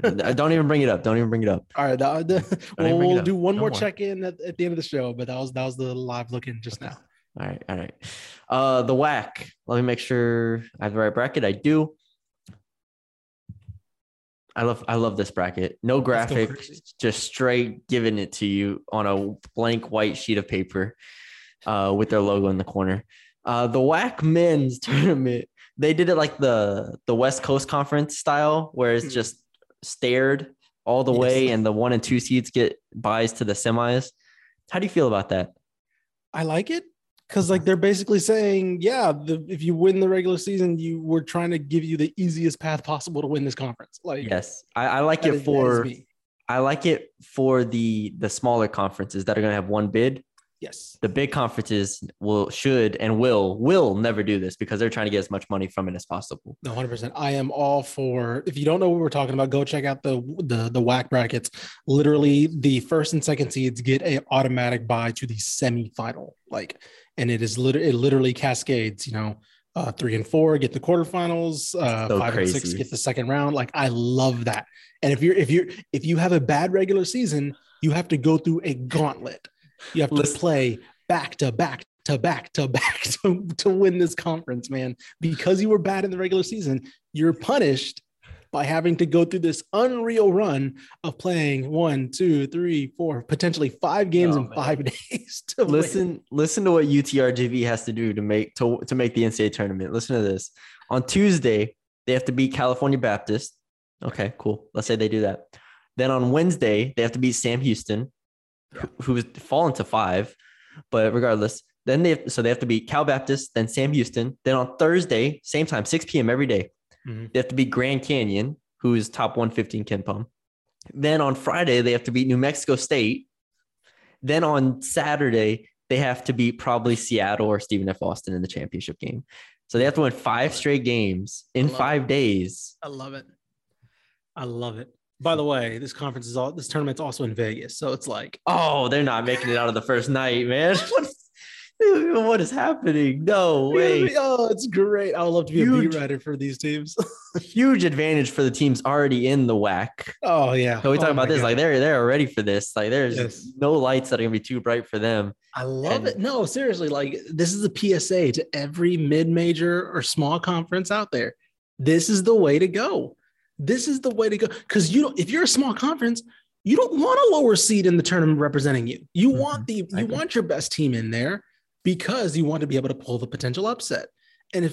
Don't even bring it up. All right. We'll do one more check-in at the end of the show, but that was the live look-in just now. All right. The WAC. Let me make sure I have the right bracket. I do. I love this bracket. No graphics, just straight giving it to you on a blank white sheet of paper with their logo in the corner. The WAC men's tournament, they did it like the West Coast Conference style, where it's just stared all the way and the 1 and 2 seeds get byes to the semis. How do you feel about that? I like it. Because, like, they're basically saying, if you win the regular season, we're trying to give you the easiest path possible to win this conference. Like, yes, I like it for the smaller conferences that are going to have one bid. Yes, the big conferences will never do this because they're trying to get as much money from it as possible. No, 100%. I am all for. If you don't know what we're talking about, go check out the WAC brackets. Literally, the first and second seeds get an automatic bye to the semifinal. Like. And it literally cascades, 3 and 4 get the quarterfinals, 5 and 6 get the second round. Like, I love that. And if you have a bad regular season, you have to go through a gauntlet. You have to play back to back to win this conference, man. Because you were bad in the regular season, you're punished by having to go through this unreal run of playing 1, 2, 3, 4, potentially 5 games in 5 days. To listen to what UTRGV has to do to make the NCAA tournament. Listen to this. On Tuesday, they have to beat California Baptist. Okay, cool. Let's say they do that. Then on Wednesday, they have to beat Sam Houston, who's fallen to 5, but regardless. Then they have to beat Cal Baptist, then Sam Houston. Then on Thursday, same time, 6 p.m. every day. They have to beat Grand Canyon, who is top 150 in Ken Pom. Then on Friday, they have to beat New Mexico State. Then on Saturday, they have to beat probably Seattle or Stephen F. Austin in the championship game. So they have to win 5 straight games in 5 days. I love it. By the way, this tournament's also in Vegas. So it's like, oh, they're not making it out of the first night, man. What is happening? No way. Oh, it's great. I would love to be a beat writer for these teams. Huge advantage for the teams already in the WAC. Oh, yeah. So we talk about this. God. Like, they're ready for this. Like, there's no lights that are going to be too bright for them. I love it. No, seriously. Like, this is a PSA to every mid-major or small conference out there. This is the way to go. Because if you're a small conference, you don't want a lower seed in the tournament representing you. You want want your best team in there. Because you want to be able to pull the potential upset. And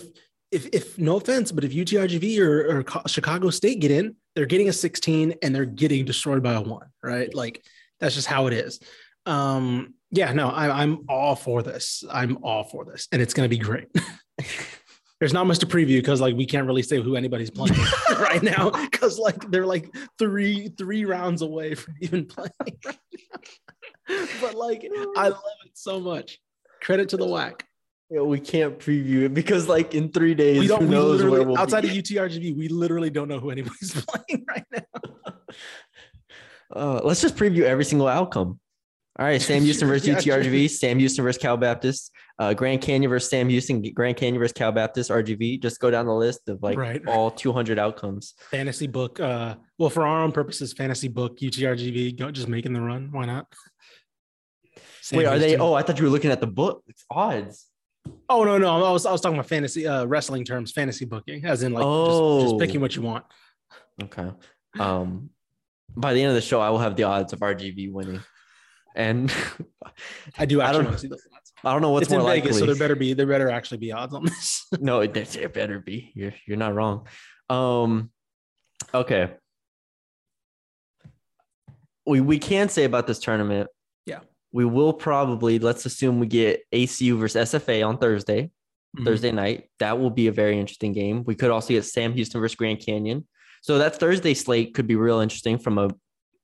if no offense, but if UTRGV or Chicago State get in, they're getting a 16 and they're getting destroyed by a 1, right? Like, that's just how it is. I'm all for this. And it's going to be great. There's not much to preview because, like, we can't really say who anybody's playing right now because, like, they're, like, three rounds away from even playing right now. But, like, I love it so much. Credit to the WAC. Yeah, we can't preview it because, like, in 3 days, who knows where we'll be. Of UTRGV, we literally don't know who anybody's playing right now. Let's just preview every single outcome. All right, Sam Houston versus UTRGV, Sam Houston versus Cal Baptist, Grand Canyon versus Sam Houston, Grand Canyon versus Cal Baptist, RGV. Just go down the list of, like, all 200 outcomes. Fantasy book. Well, for our own purposes, fantasy book, UTRGV, just making the run. Why not? Wait, are they? Oh, I thought you were looking at the book. It's odds. Oh, no. I was talking about fantasy wrestling terms, fantasy booking, as in, like, just picking what you want. Okay. By the end of the show, I will have the odds of RGV winning. And I do actually want to see those odds. I don't know what's more likely. Vegas, so there better actually be odds on this. No, it better be. You're not wrong. Okay. We can say about this tournament. We will probably, let's assume we get ACU versus SFA on Thursday, mm-hmm. Thursday night. That will be a very interesting game. We could also get Sam Houston versus Grand Canyon. So that Thursday slate could be real interesting from a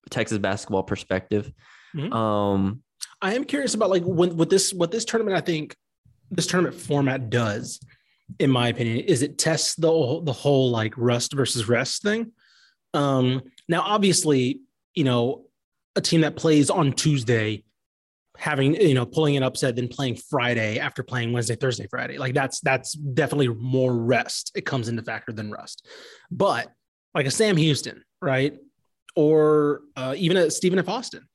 Texas basketball perspective. Mm-hmm. I am curious about like when, what this tournament, I think this tournament format does, in my opinion, is it tests the whole like rust versus rest thing. Now, obviously, you know, a team that plays on Tuesday, having, you know, pulling an upset, then playing Friday after playing Wednesday, Thursday, Friday. Like that's definitely more rest. It comes into factor than rust, but like a Sam Houston, right. Or even a Stephen F. Austin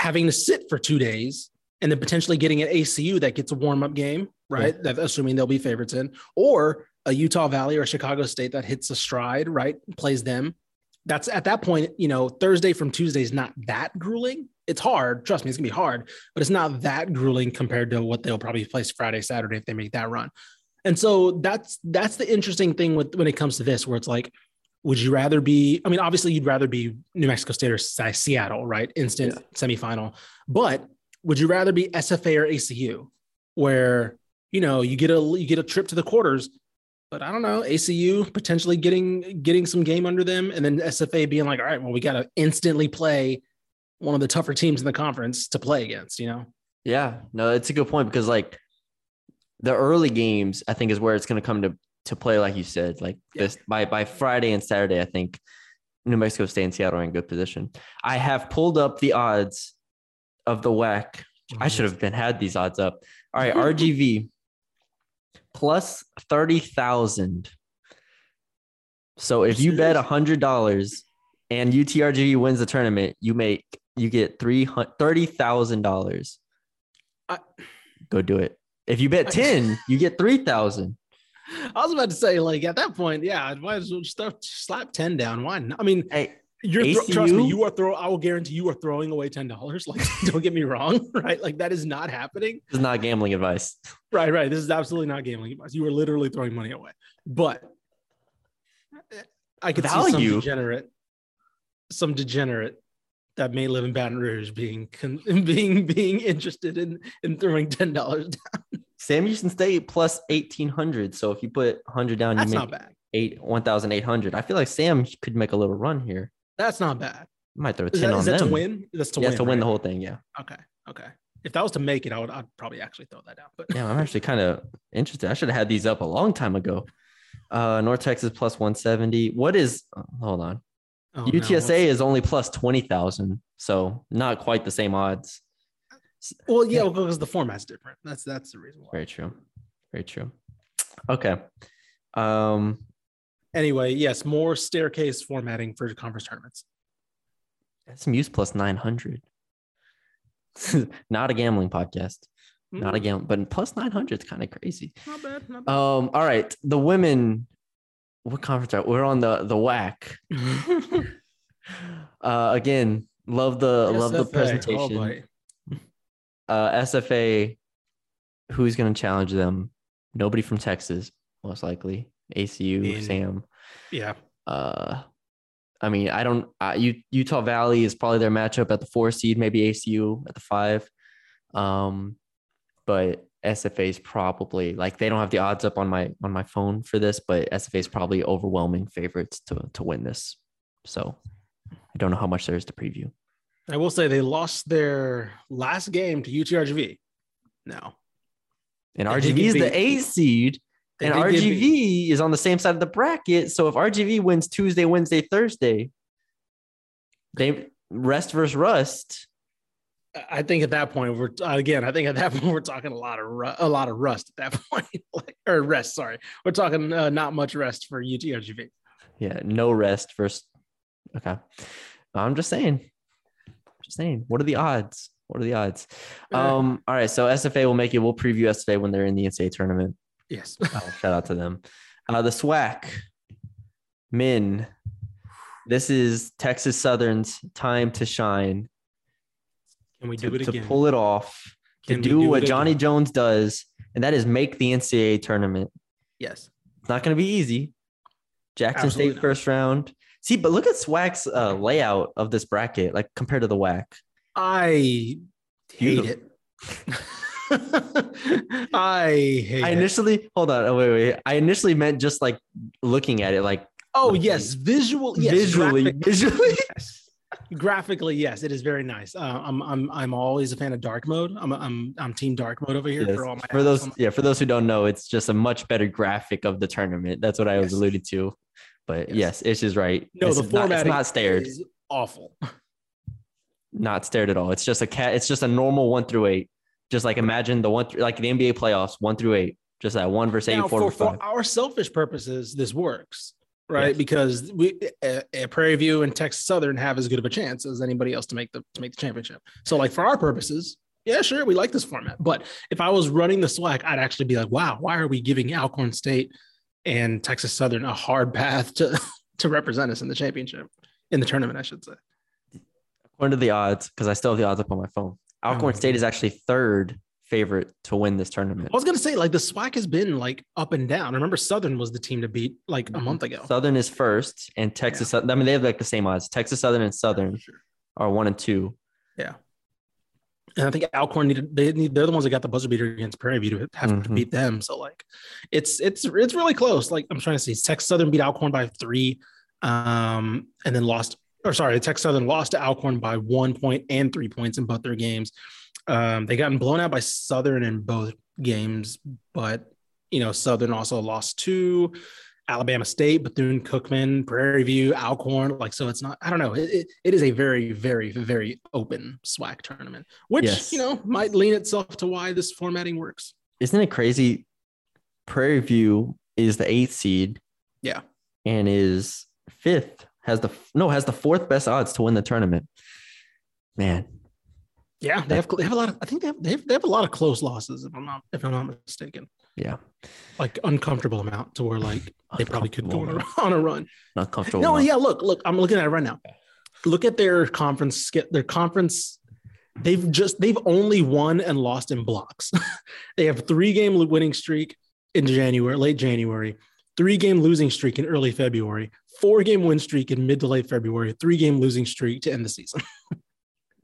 having to sit for 2 days and then potentially getting an ACU that gets a warm up game, right. Yeah. That assuming they'll be favorites in, or a Utah Valley or Chicago State that hits a stride, right. Plays them. That's at that point, you know, Thursday from Tuesday is not that grueling. It's hard. Trust me, it's gonna be hard, but it's not that grueling compared to what they'll probably place Friday, Saturday, if they make that run. And so that's the interesting thing with, when it comes to this, where it's like, would you rather be, I mean, obviously you'd rather be New Mexico State or Seattle, right? Instant semifinal, but would you rather be SFA or ACU where, you know, you get a trip to the quarters, but I don't know, ACU potentially getting some game under them. And then SFA being like, all right, well, we got to instantly play one of the tougher teams in the conference to play against, you know? Yeah, no, it's a good point because like the early games, I think is where it's going to come to play. Like you said, like this by Friday and Saturday, I think New Mexico State and Seattle are in good position. I have pulled up the odds of the WAC. I should have had these odds up. All right. RGV plus 30,000. So if you bet $100 and UTRGV wins the tournament, you get $30,000. Go do it. If you bet 10, you get 3,000. I was about to say, like at that point, yeah, why is slap 10 down? Why not? I mean, hey, trust me, I will guarantee you are throwing away $10. Like, don't get me wrong, right? Like that is not happening. This is not gambling advice. Right. This is absolutely not gambling advice. You are literally throwing money away. But I could see some degenerate that may live in Baton Rouge being interested in throwing $10 down. Sam Houston State plus 1,800. So if you put 100 down, that's you make 1,800. I feel like Sam could make a little run here. That's not bad. I might throw 10 on them. Is that to win? That's to win. That's to win the whole thing. Yeah. Okay. If that was to make it, I'd probably actually throw that down. But yeah, I'm actually kind of interested. I should have had these up a long time ago. North Texas plus 170. What is? Hold on. Oh, UTSA is only plus 20,000, so not quite the same odds. Well, yeah, because the format's different. That's the reason why. Very true. Okay. Anyway, yes, more staircase formatting for conference tournaments. SMU's plus 900. Not a gambling podcast. Not a gamble, but plus 900 is kind of crazy. Not bad. All right, the women. What conference are we? We're on the WAC. Again, love the presentation. SFA, who's going to challenge them? Nobody from Texas, most likely. ACU, Sam. Yeah. I mean, I don't. Utah Valley is probably their matchup at the 4 seed, maybe ACU at the 5. But SFA is probably like, they don't have the odds up on my phone for this, but SFA is probably overwhelming favorites to win this. So I don't know how much there is to preview. I will say they lost their last game to UTRGV. No. And RGV is the 8 seed and RGV is on the same side of the bracket. So if RGV wins Tuesday, Wednesday, Thursday, they rest versus rust. I think at that point we're talking a lot of rust at that point, or rest. Sorry, we're talking not much rest for UTRGV. Yeah, no rest versus. Okay, I'm just saying. What are the odds? All right, so SFA will make it. We'll preview SFA when they're in the NCAA tournament. Yes. Shout out to them. The SWAC men. This is Texas Southern's time to shine. Can we do it again? To pull it off, to do what Johnny Jones does, and that is make the NCAA tournament. Yes. It's not going to be easy. Jackson State first round. See, but look at SWAC's layout of this bracket, like compared to the WAC. I hate it. I initially meant just like looking at it, like graphically, yes, it is very nice. I'm always a fan of dark mode. I'm team dark mode over here. Yes. For those who don't know, it's just a much better graphic of the tournament. That's what I was alluding to. But yes, Ish is right. No, the format is not stared. Is awful. Not stared at all. It's just a cat. It's just a normal 1 through 8. Just like imagine the 1 through, like the NBA playoffs 1 through 8. Just that 1 versus 8. Now, for our selfish purposes, this works. Right, yes. Because we at Prairie View and Texas Southern have as good of a chance as anybody else to make the championship. So, like for our purposes, yeah, sure, we like this format. But if I was running the SWAC, I'd actually be like, wow, why are we giving Alcorn State and Texas Southern a hard path to represent us in the championship, in the tournament, I should say? According to the odds, because I still have the odds up on my phone, Alcorn State is actually third favorite to win this tournament. I was gonna say, like, the SWAC has been like up and down. I remember Southern was the team to beat like a month ago. Southern is first, and Texas. Yeah. I mean, they have like the same odds. Texas Southern and Southern are 1 and 2. Yeah, and I think Alcorn they're the ones that got the buzzer beater against Prairie View to have to beat them. So like, it's really close. Like I'm trying to see, Texas Southern beat Alcorn by 3, and then Texas Southern lost to Alcorn by 1 point and 3 points in both their games. They gotten blown out by Southern in both games, but, you know, Southern also lost to Alabama State, Bethune-Cookman, Prairie View, Alcorn. Like, so it's not, I don't know. It is a very, very, very open SWAC tournament, which, you know, might lean itself to why this formatting works. Isn't it crazy? Prairie View is the 8th seed. Yeah. And is 5th, has the 4th best odds to win the tournament. Man. Yeah, they have a lot of. I think they have a lot of close losses, if I'm not mistaken. Yeah, like uncomfortable amount to where like they probably could go on a run. Not comfortable. No, yeah. Look. I'm looking at it right now. Look at their conference. Their conference. They've only won and lost in blocks. They have 3-game winning streak in late January, 3-game losing streak in early February, 4-game win streak in mid to late February, 3-game losing streak to end the season.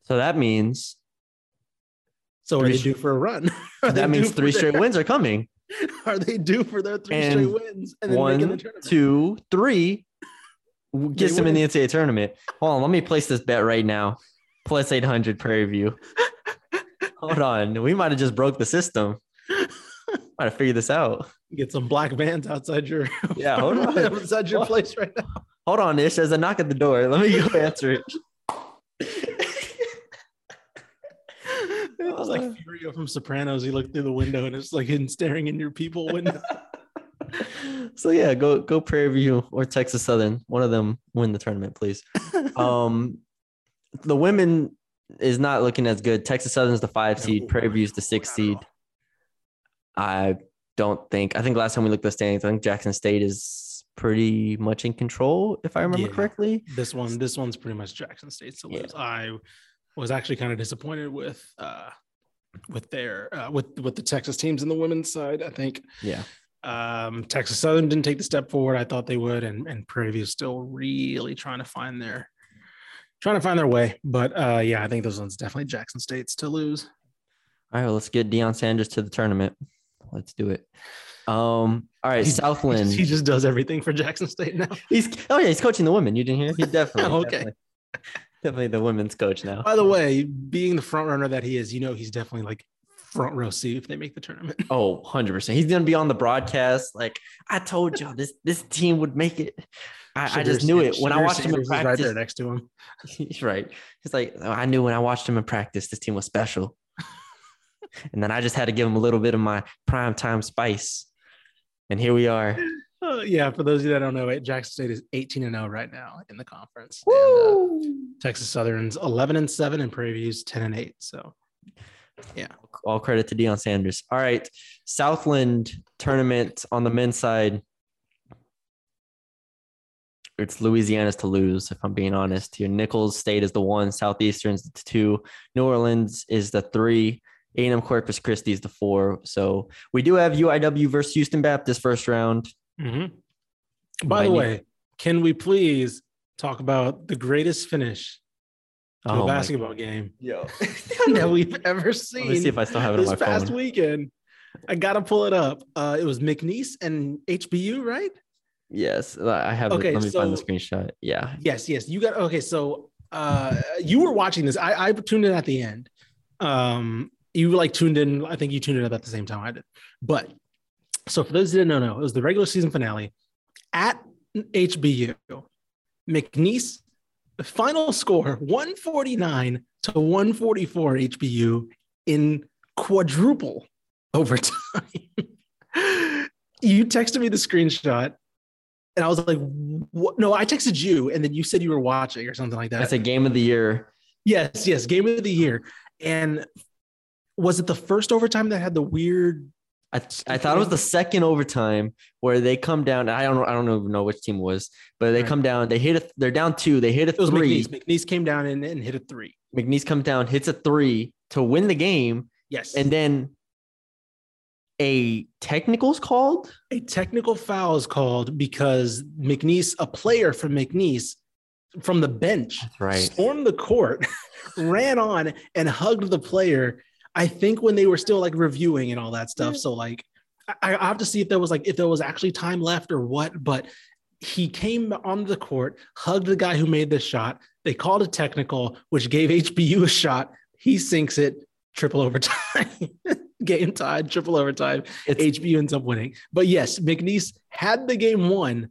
So that means. So are they due for a run? That means 3 straight wins are coming. Are they due for their 3 straight wins? And then 1, 2, 3 gets them in the NCAA tournament. Hold on, let me place this bet right now. Plus 800 Prairie View. Hold on, we might have just broke the system. Might have figured this out. Get some black vans outside your hold on. Outside your place right now. Hold on, Ish. There's a knock at the door. Let me go answer it. It was like Furio from Sopranos. He looked through the window and it's like hidden staring in your people window. So yeah, go Prairie View or Texas Southern. One of them win the tournament, please. The women is not looking as good. Texas Southern is the 5 seed. Prairie View is the 6 seed. I think last time we looked at the standings, I think Jackson State is pretty much in control, if I remember correctly. This one's pretty much Jackson State to lose. I was actually kind of disappointed with the Texas teams in the women's side. I think Texas Southern didn't take the step forward I thought they would, and Prairie View is still really trying to find their way. But I think those ones definitely Jackson State's to lose. All right, well, let's get Deion Sanders to the tournament. Let's do it. All right, Southland. He just does everything for Jackson State now. He's coaching the women. You didn't hear? He definitely Definitely the women's coach now. By the way, being the front runner that he is, you know, he's definitely like front row seat if they make the tournament. Oh, 100%. He's going to be on the broadcast. Like, I told y'all this team would make it. I just knew it. When I watched him in practice. Right there next to him. He's right. He's like, I knew when I watched him in practice, this team was special. And then I just had to give him a little bit of my primetime spice. And here we are. For those of you that don't know, Jackson State is 18-0 right now in the conference. Woo! And, Texas Southern's 11-7 and Prairie View's 10-8. So, yeah, all credit to Deion Sanders. All right, Southland tournament on the men's side. It's Louisiana's to lose, if I'm being honest here. Nichols State is the 1, Southeastern's the 2, New Orleans is the 3. A&M Corpus Christi is the 4. So we do have UIW versus Houston Baptist first round. By the way, can we please talk about the greatest finish oh, basketball game. Yeah, that we've ever seen. Let me see if I still have it on my phone. This past weekend, I gotta pull it up. It was McNeese and HBU, right? Yes, I have. Okay, let me find the screenshot. Yeah. Yes, you got. Okay, so you were watching this. I tuned in at the end. You tuned in. I think you tuned in at the same time I did. But so for those who didn't know, it was the regular season finale at HBU. McNeese, the final score 149 to 144 HBU in quadruple overtime. You texted me the screenshot, and I was like, what? No, I texted you, and then you said you were watching or something like that. That's a game of the year. Yes, game of the year. And was it the first overtime that had the weird? I thought it was the second overtime where they come down. I don't know which team it was, but they come down. They hit. They're down two. They hit a three. McNeese came down and hit a three. McNeese comes down, hits a three to win the game. Yes, and then a technical is called. A technical foul is called because McNeese, a player from McNeese, from the bench, stormed the court, ran on and hugged the player. I think when they were still reviewing and all that stuff. So I have to see if there was actually time left or what, but he came on the court, hugged the guy who made the shot. They called a technical, which gave HBU a shot. He sinks it, triple overtime, game tied, triple overtime. HBU ends up winning. But yes, McNeese had the game won.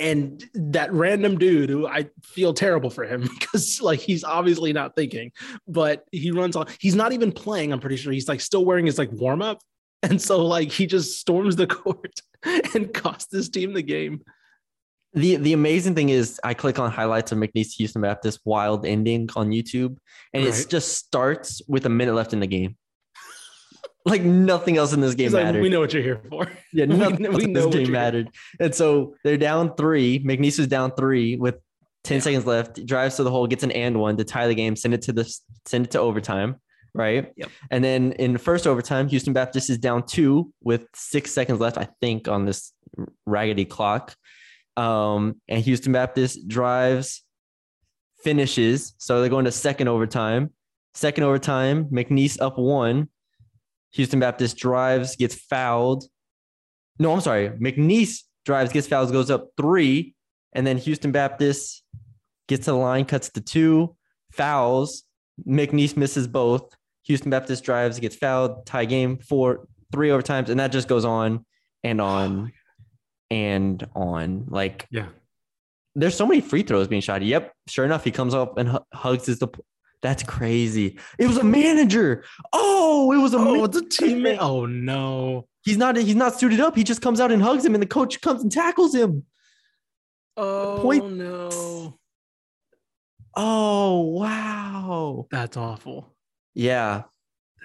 And that random dude who I feel terrible for him because he's obviously not thinking, but he runs on. He's not even playing. I'm pretty sure he's still wearing his warm up. And so he just storms the court and cost his team the game. The amazing thing is I click on highlights of McNeese Houston Baptist wild ending on YouTube. And it just starts with a minute left in the game. Nothing else in this game mattered. We know what you're here for. Yeah, nothing else in this game mattered. And so they're down three. McNeese is down three with 10 seconds left. Drives to the hole, gets an and one to tie the game. Send it to overtime, right? Yep. And then in the first overtime, Houston Baptist is down two with 6 seconds left, I think, on this raggedy clock. And Houston Baptist drives, finishes. So they're going to second overtime. Second overtime, McNeese up one. Houston Baptist drives, gets fouled. No, I'm sorry. McNeese drives, gets fouled, goes up three. And then Houston Baptist gets to the line, cuts to two, fouls. McNeese misses both. Houston Baptist drives, gets fouled, tie game, 4-3 overtimes. And that just goes on and on and on. There's so many free throws being shot. Yep. Sure enough, he comes up and hugs his That's crazy. It was a manager. Oh, it was a teammate. Oh no. He's not suited up. He just comes out and hugs him and the coach comes and tackles him. Oh no. Oh wow. That's awful. Yeah.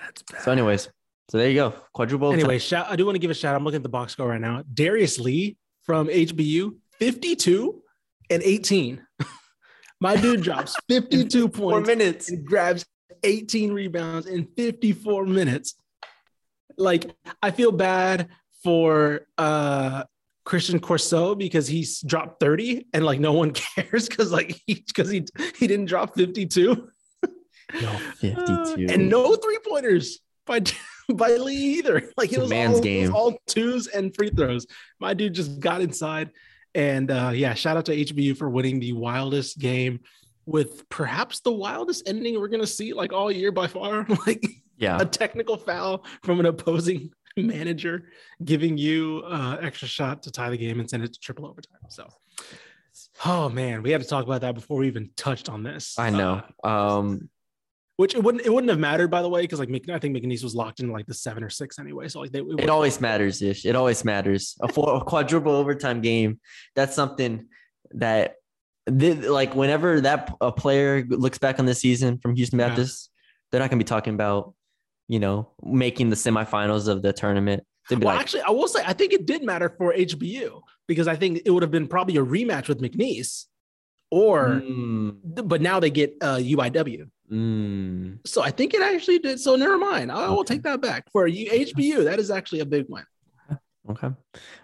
That's bad. So anyways, there you go. Quadruple. Anyway, I do want to give a shout out. I'm looking at the box score right now. Darius Lee from HBU, 52 and 18. My dude drops 52 points minutes and grabs 18 rebounds in 54 minutes. I feel bad for Christian Corso because he's dropped 30 and no one cares because he didn't drop 52. No, 52. And no three-pointers by Lee either. It was all twos and free throws. My dude just got inside. And shout out to HBU for winning the wildest game with perhaps the wildest ending we're going to see all year by far. A technical foul from an opposing manager giving you extra shot to tie the game and send it to triple overtime. So, oh man, we had to talk about that before we even touched on this. I know. Which it wouldn't have mattered, by the way, because I think McNeese was locked in the 7 or 6 anyway. So it always matters, Ish. It always matters. A quadruple overtime game. That's something that whenever a player looks back on this season from Houston Baptist, they're not going to be talking about making the semifinals of the tournament. Actually, I will say I think it did matter for HBU because I think it would have been probably a rematch with McNeese, but now they get UIW. So I think it actually did. So never mind. I will take that back for HBU. That is actually a big win. Okay. All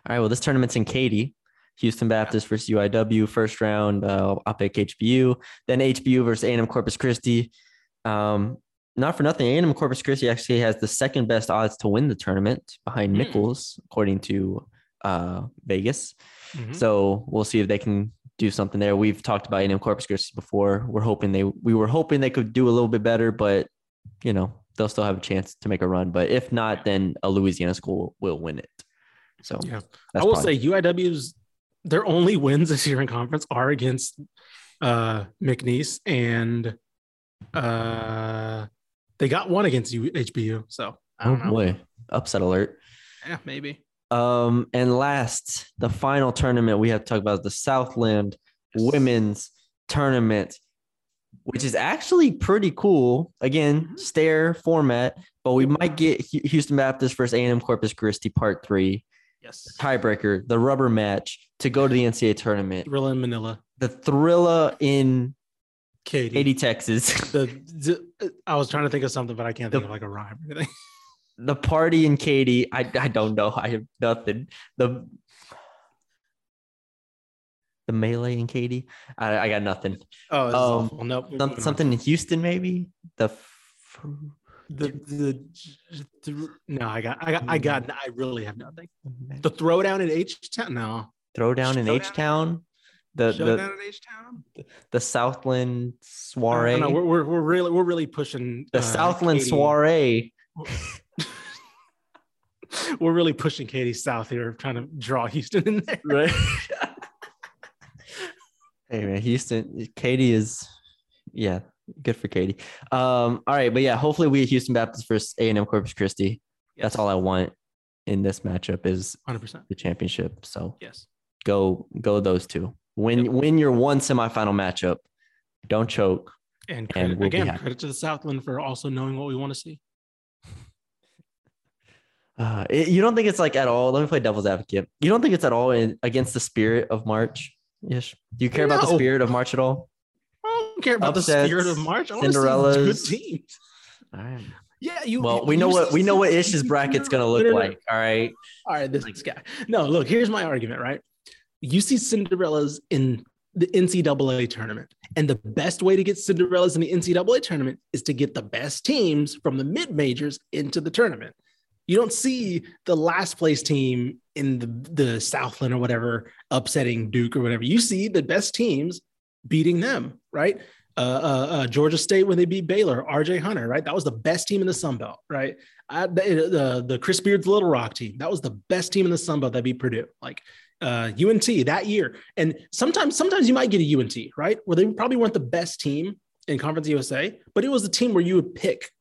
right. Well, this tournament's in Katy. Houston Baptist versus UIW first round. I'll pick HBU. Then HBU versus A&M Corpus Christi. Not for nothing, A&M Corpus Christi actually has the second best odds to win the tournament behind Nichols, according to Vegas. Mm-hmm. So we'll see if they can do something there. We've talked about A&M Corpus Christi before. We were hoping they could do a little bit better, but you know, they'll still have a chance to make a run. But if not, then a Louisiana school will win it. So yeah, I will say UIW's their only wins this year in conference are against McNeese, and they got one against HBU. So I don't know. Boy, upset alert. Yeah, maybe. And last, the final tournament we have to talk about is the Southland Women's Tournament, which is actually pretty cool. Again, stair format, but we might get Houston Baptist versus A&M Corpus Christi Part 3. Yes. The tiebreaker, the rubber match to go to the NCAA tournament. Thrilla in Manila. The Thrilla in Katy, Texas. I was trying to think of something, but I can't think of like a rhyme or anything. The party in Katy, I don't know. I have nothing. The melee in Katy, I got nothing. Oh, this is awful. Nope. Something in Houston, maybe No, I really have nothing. The throwdown in H-Town. No. Throwdown in H-Town. The Southland soiree. No, we're really pushing the Southland Katy. Soiree. We're really pushing Katy South here, trying to draw Houston in there. Right. Hey man, Houston, Katy is, yeah, good for Katy. All right, but yeah, hopefully we at Houston Baptist versus A&M Corpus Christi. Yes. That's all I want in this matchup is 100% the championship. So yes, go those two. Win your one semifinal matchup. Don't choke. And credit, and credit to the Southland for also knowing what we want to see. You don't think it's like at all? Let me play devil's advocate. You don't think it's at all against the spirit of March? Yes. Do you care about the spirit of March at all? I don't care about the spirit of March. I want to see good teams. Yeah, you. Well, we know what Ish's bracket's gonna look like. All right. This guy. No, look. Here's my argument. Right. You see Cinderellas in the NCAA tournament, and the best way to get Cinderellas in the NCAA tournament is to get the best teams from the mid majors into the tournament. You don't see the last place team in the Southland or whatever upsetting Duke or whatever. You see the best teams beating them, right? Georgia State when they beat Baylor, RJ Hunter, right? That was the best team in the Sunbelt, right? The Chris Beard's Little Rock team, that was the best team in the Sunbelt that beat Purdue, like UNT that year. And sometimes you might get a UNT, right? Where they probably weren't the best team in Conference USA, but it was the team where you would pick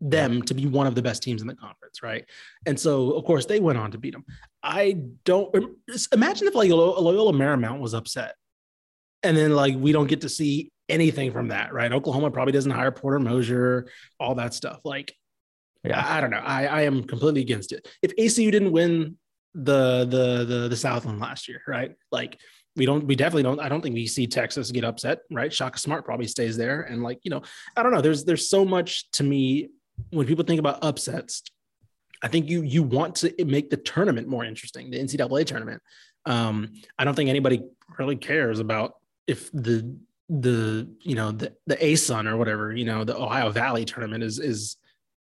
them to be one of the best teams in the conference, right? And so, of course, they went on to beat them. I don't imagine if like Loyola Marymount was upset, and then like we don't get to see anything from that, right? Oklahoma probably doesn't hire Porter Mosier, all that stuff. Like, yeah, I don't know. I am completely against it. If ACU didn't win the Southland last year, right? Like, I don't think we see Texas get upset, right? Shaka Smart probably stays there, and like you know, I don't know. There's so much to me. When people think about upsets, I think you want to make the tournament more interesting, the NCAA tournament. I don't think anybody really cares about if the ASUN or whatever, you know, the Ohio Valley tournament is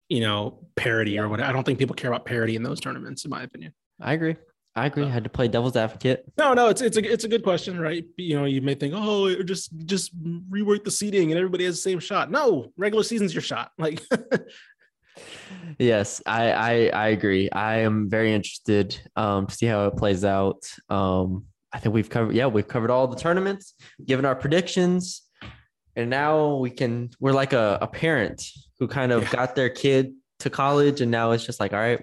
you know, parity or whatever. I don't think people care about parity in those tournaments, in my opinion. I agree. I had to play devil's advocate. No, it's a good question, right? You know, you may think, oh, just rework the seeding and everybody has the same shot. No, regular season's your shot. Like, yes, I agree. I am very interested to see how it plays out. I think we've covered all the tournaments, given our predictions, and now we're like a parent who kind of got their kid to college, and now it's just like, all right,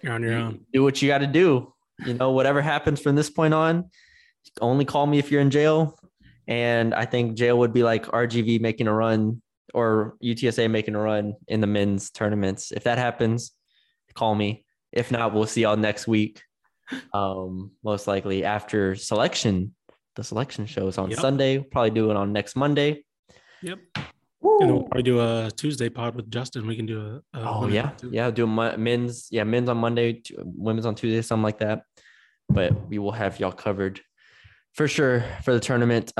you're on your own. Do what you got to do. You know, whatever happens from this point on, only call me if you're in jail. And I think jail would be like RGV making a run or UTSA making a run in the men's tournaments. If that happens, call me. If not, we'll see y'all next week. Most likely after the selection show is on Sunday. We'll probably do it on next Monday. Yep. Woo. And we'll probably do a Tuesday pod with Justin. We can do a do men's on Monday, women's on Tuesday, something like that. But we will have y'all covered for sure for the tournament.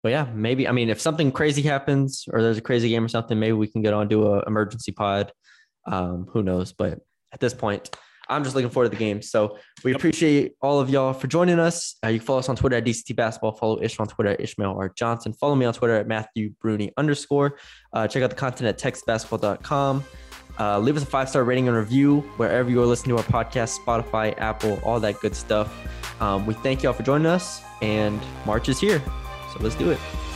But yeah, maybe, I mean, if something crazy happens or there's a crazy game or something, maybe we can get on, do an emergency pod. Who knows? But at this point, I'm just looking forward to the game. So we appreciate all of y'all for joining us. You can follow us on Twitter at DCT Basketball. Follow Ish on Twitter at Ishmael R. Johnson. Follow me on Twitter at Matthew Bruni _. Check out the content at texasbasketball.com. Leave us a 5-star rating and review wherever you're listening to our podcast, Spotify, Apple, all that good stuff. We thank y'all for joining us, and March is here. So let's do it.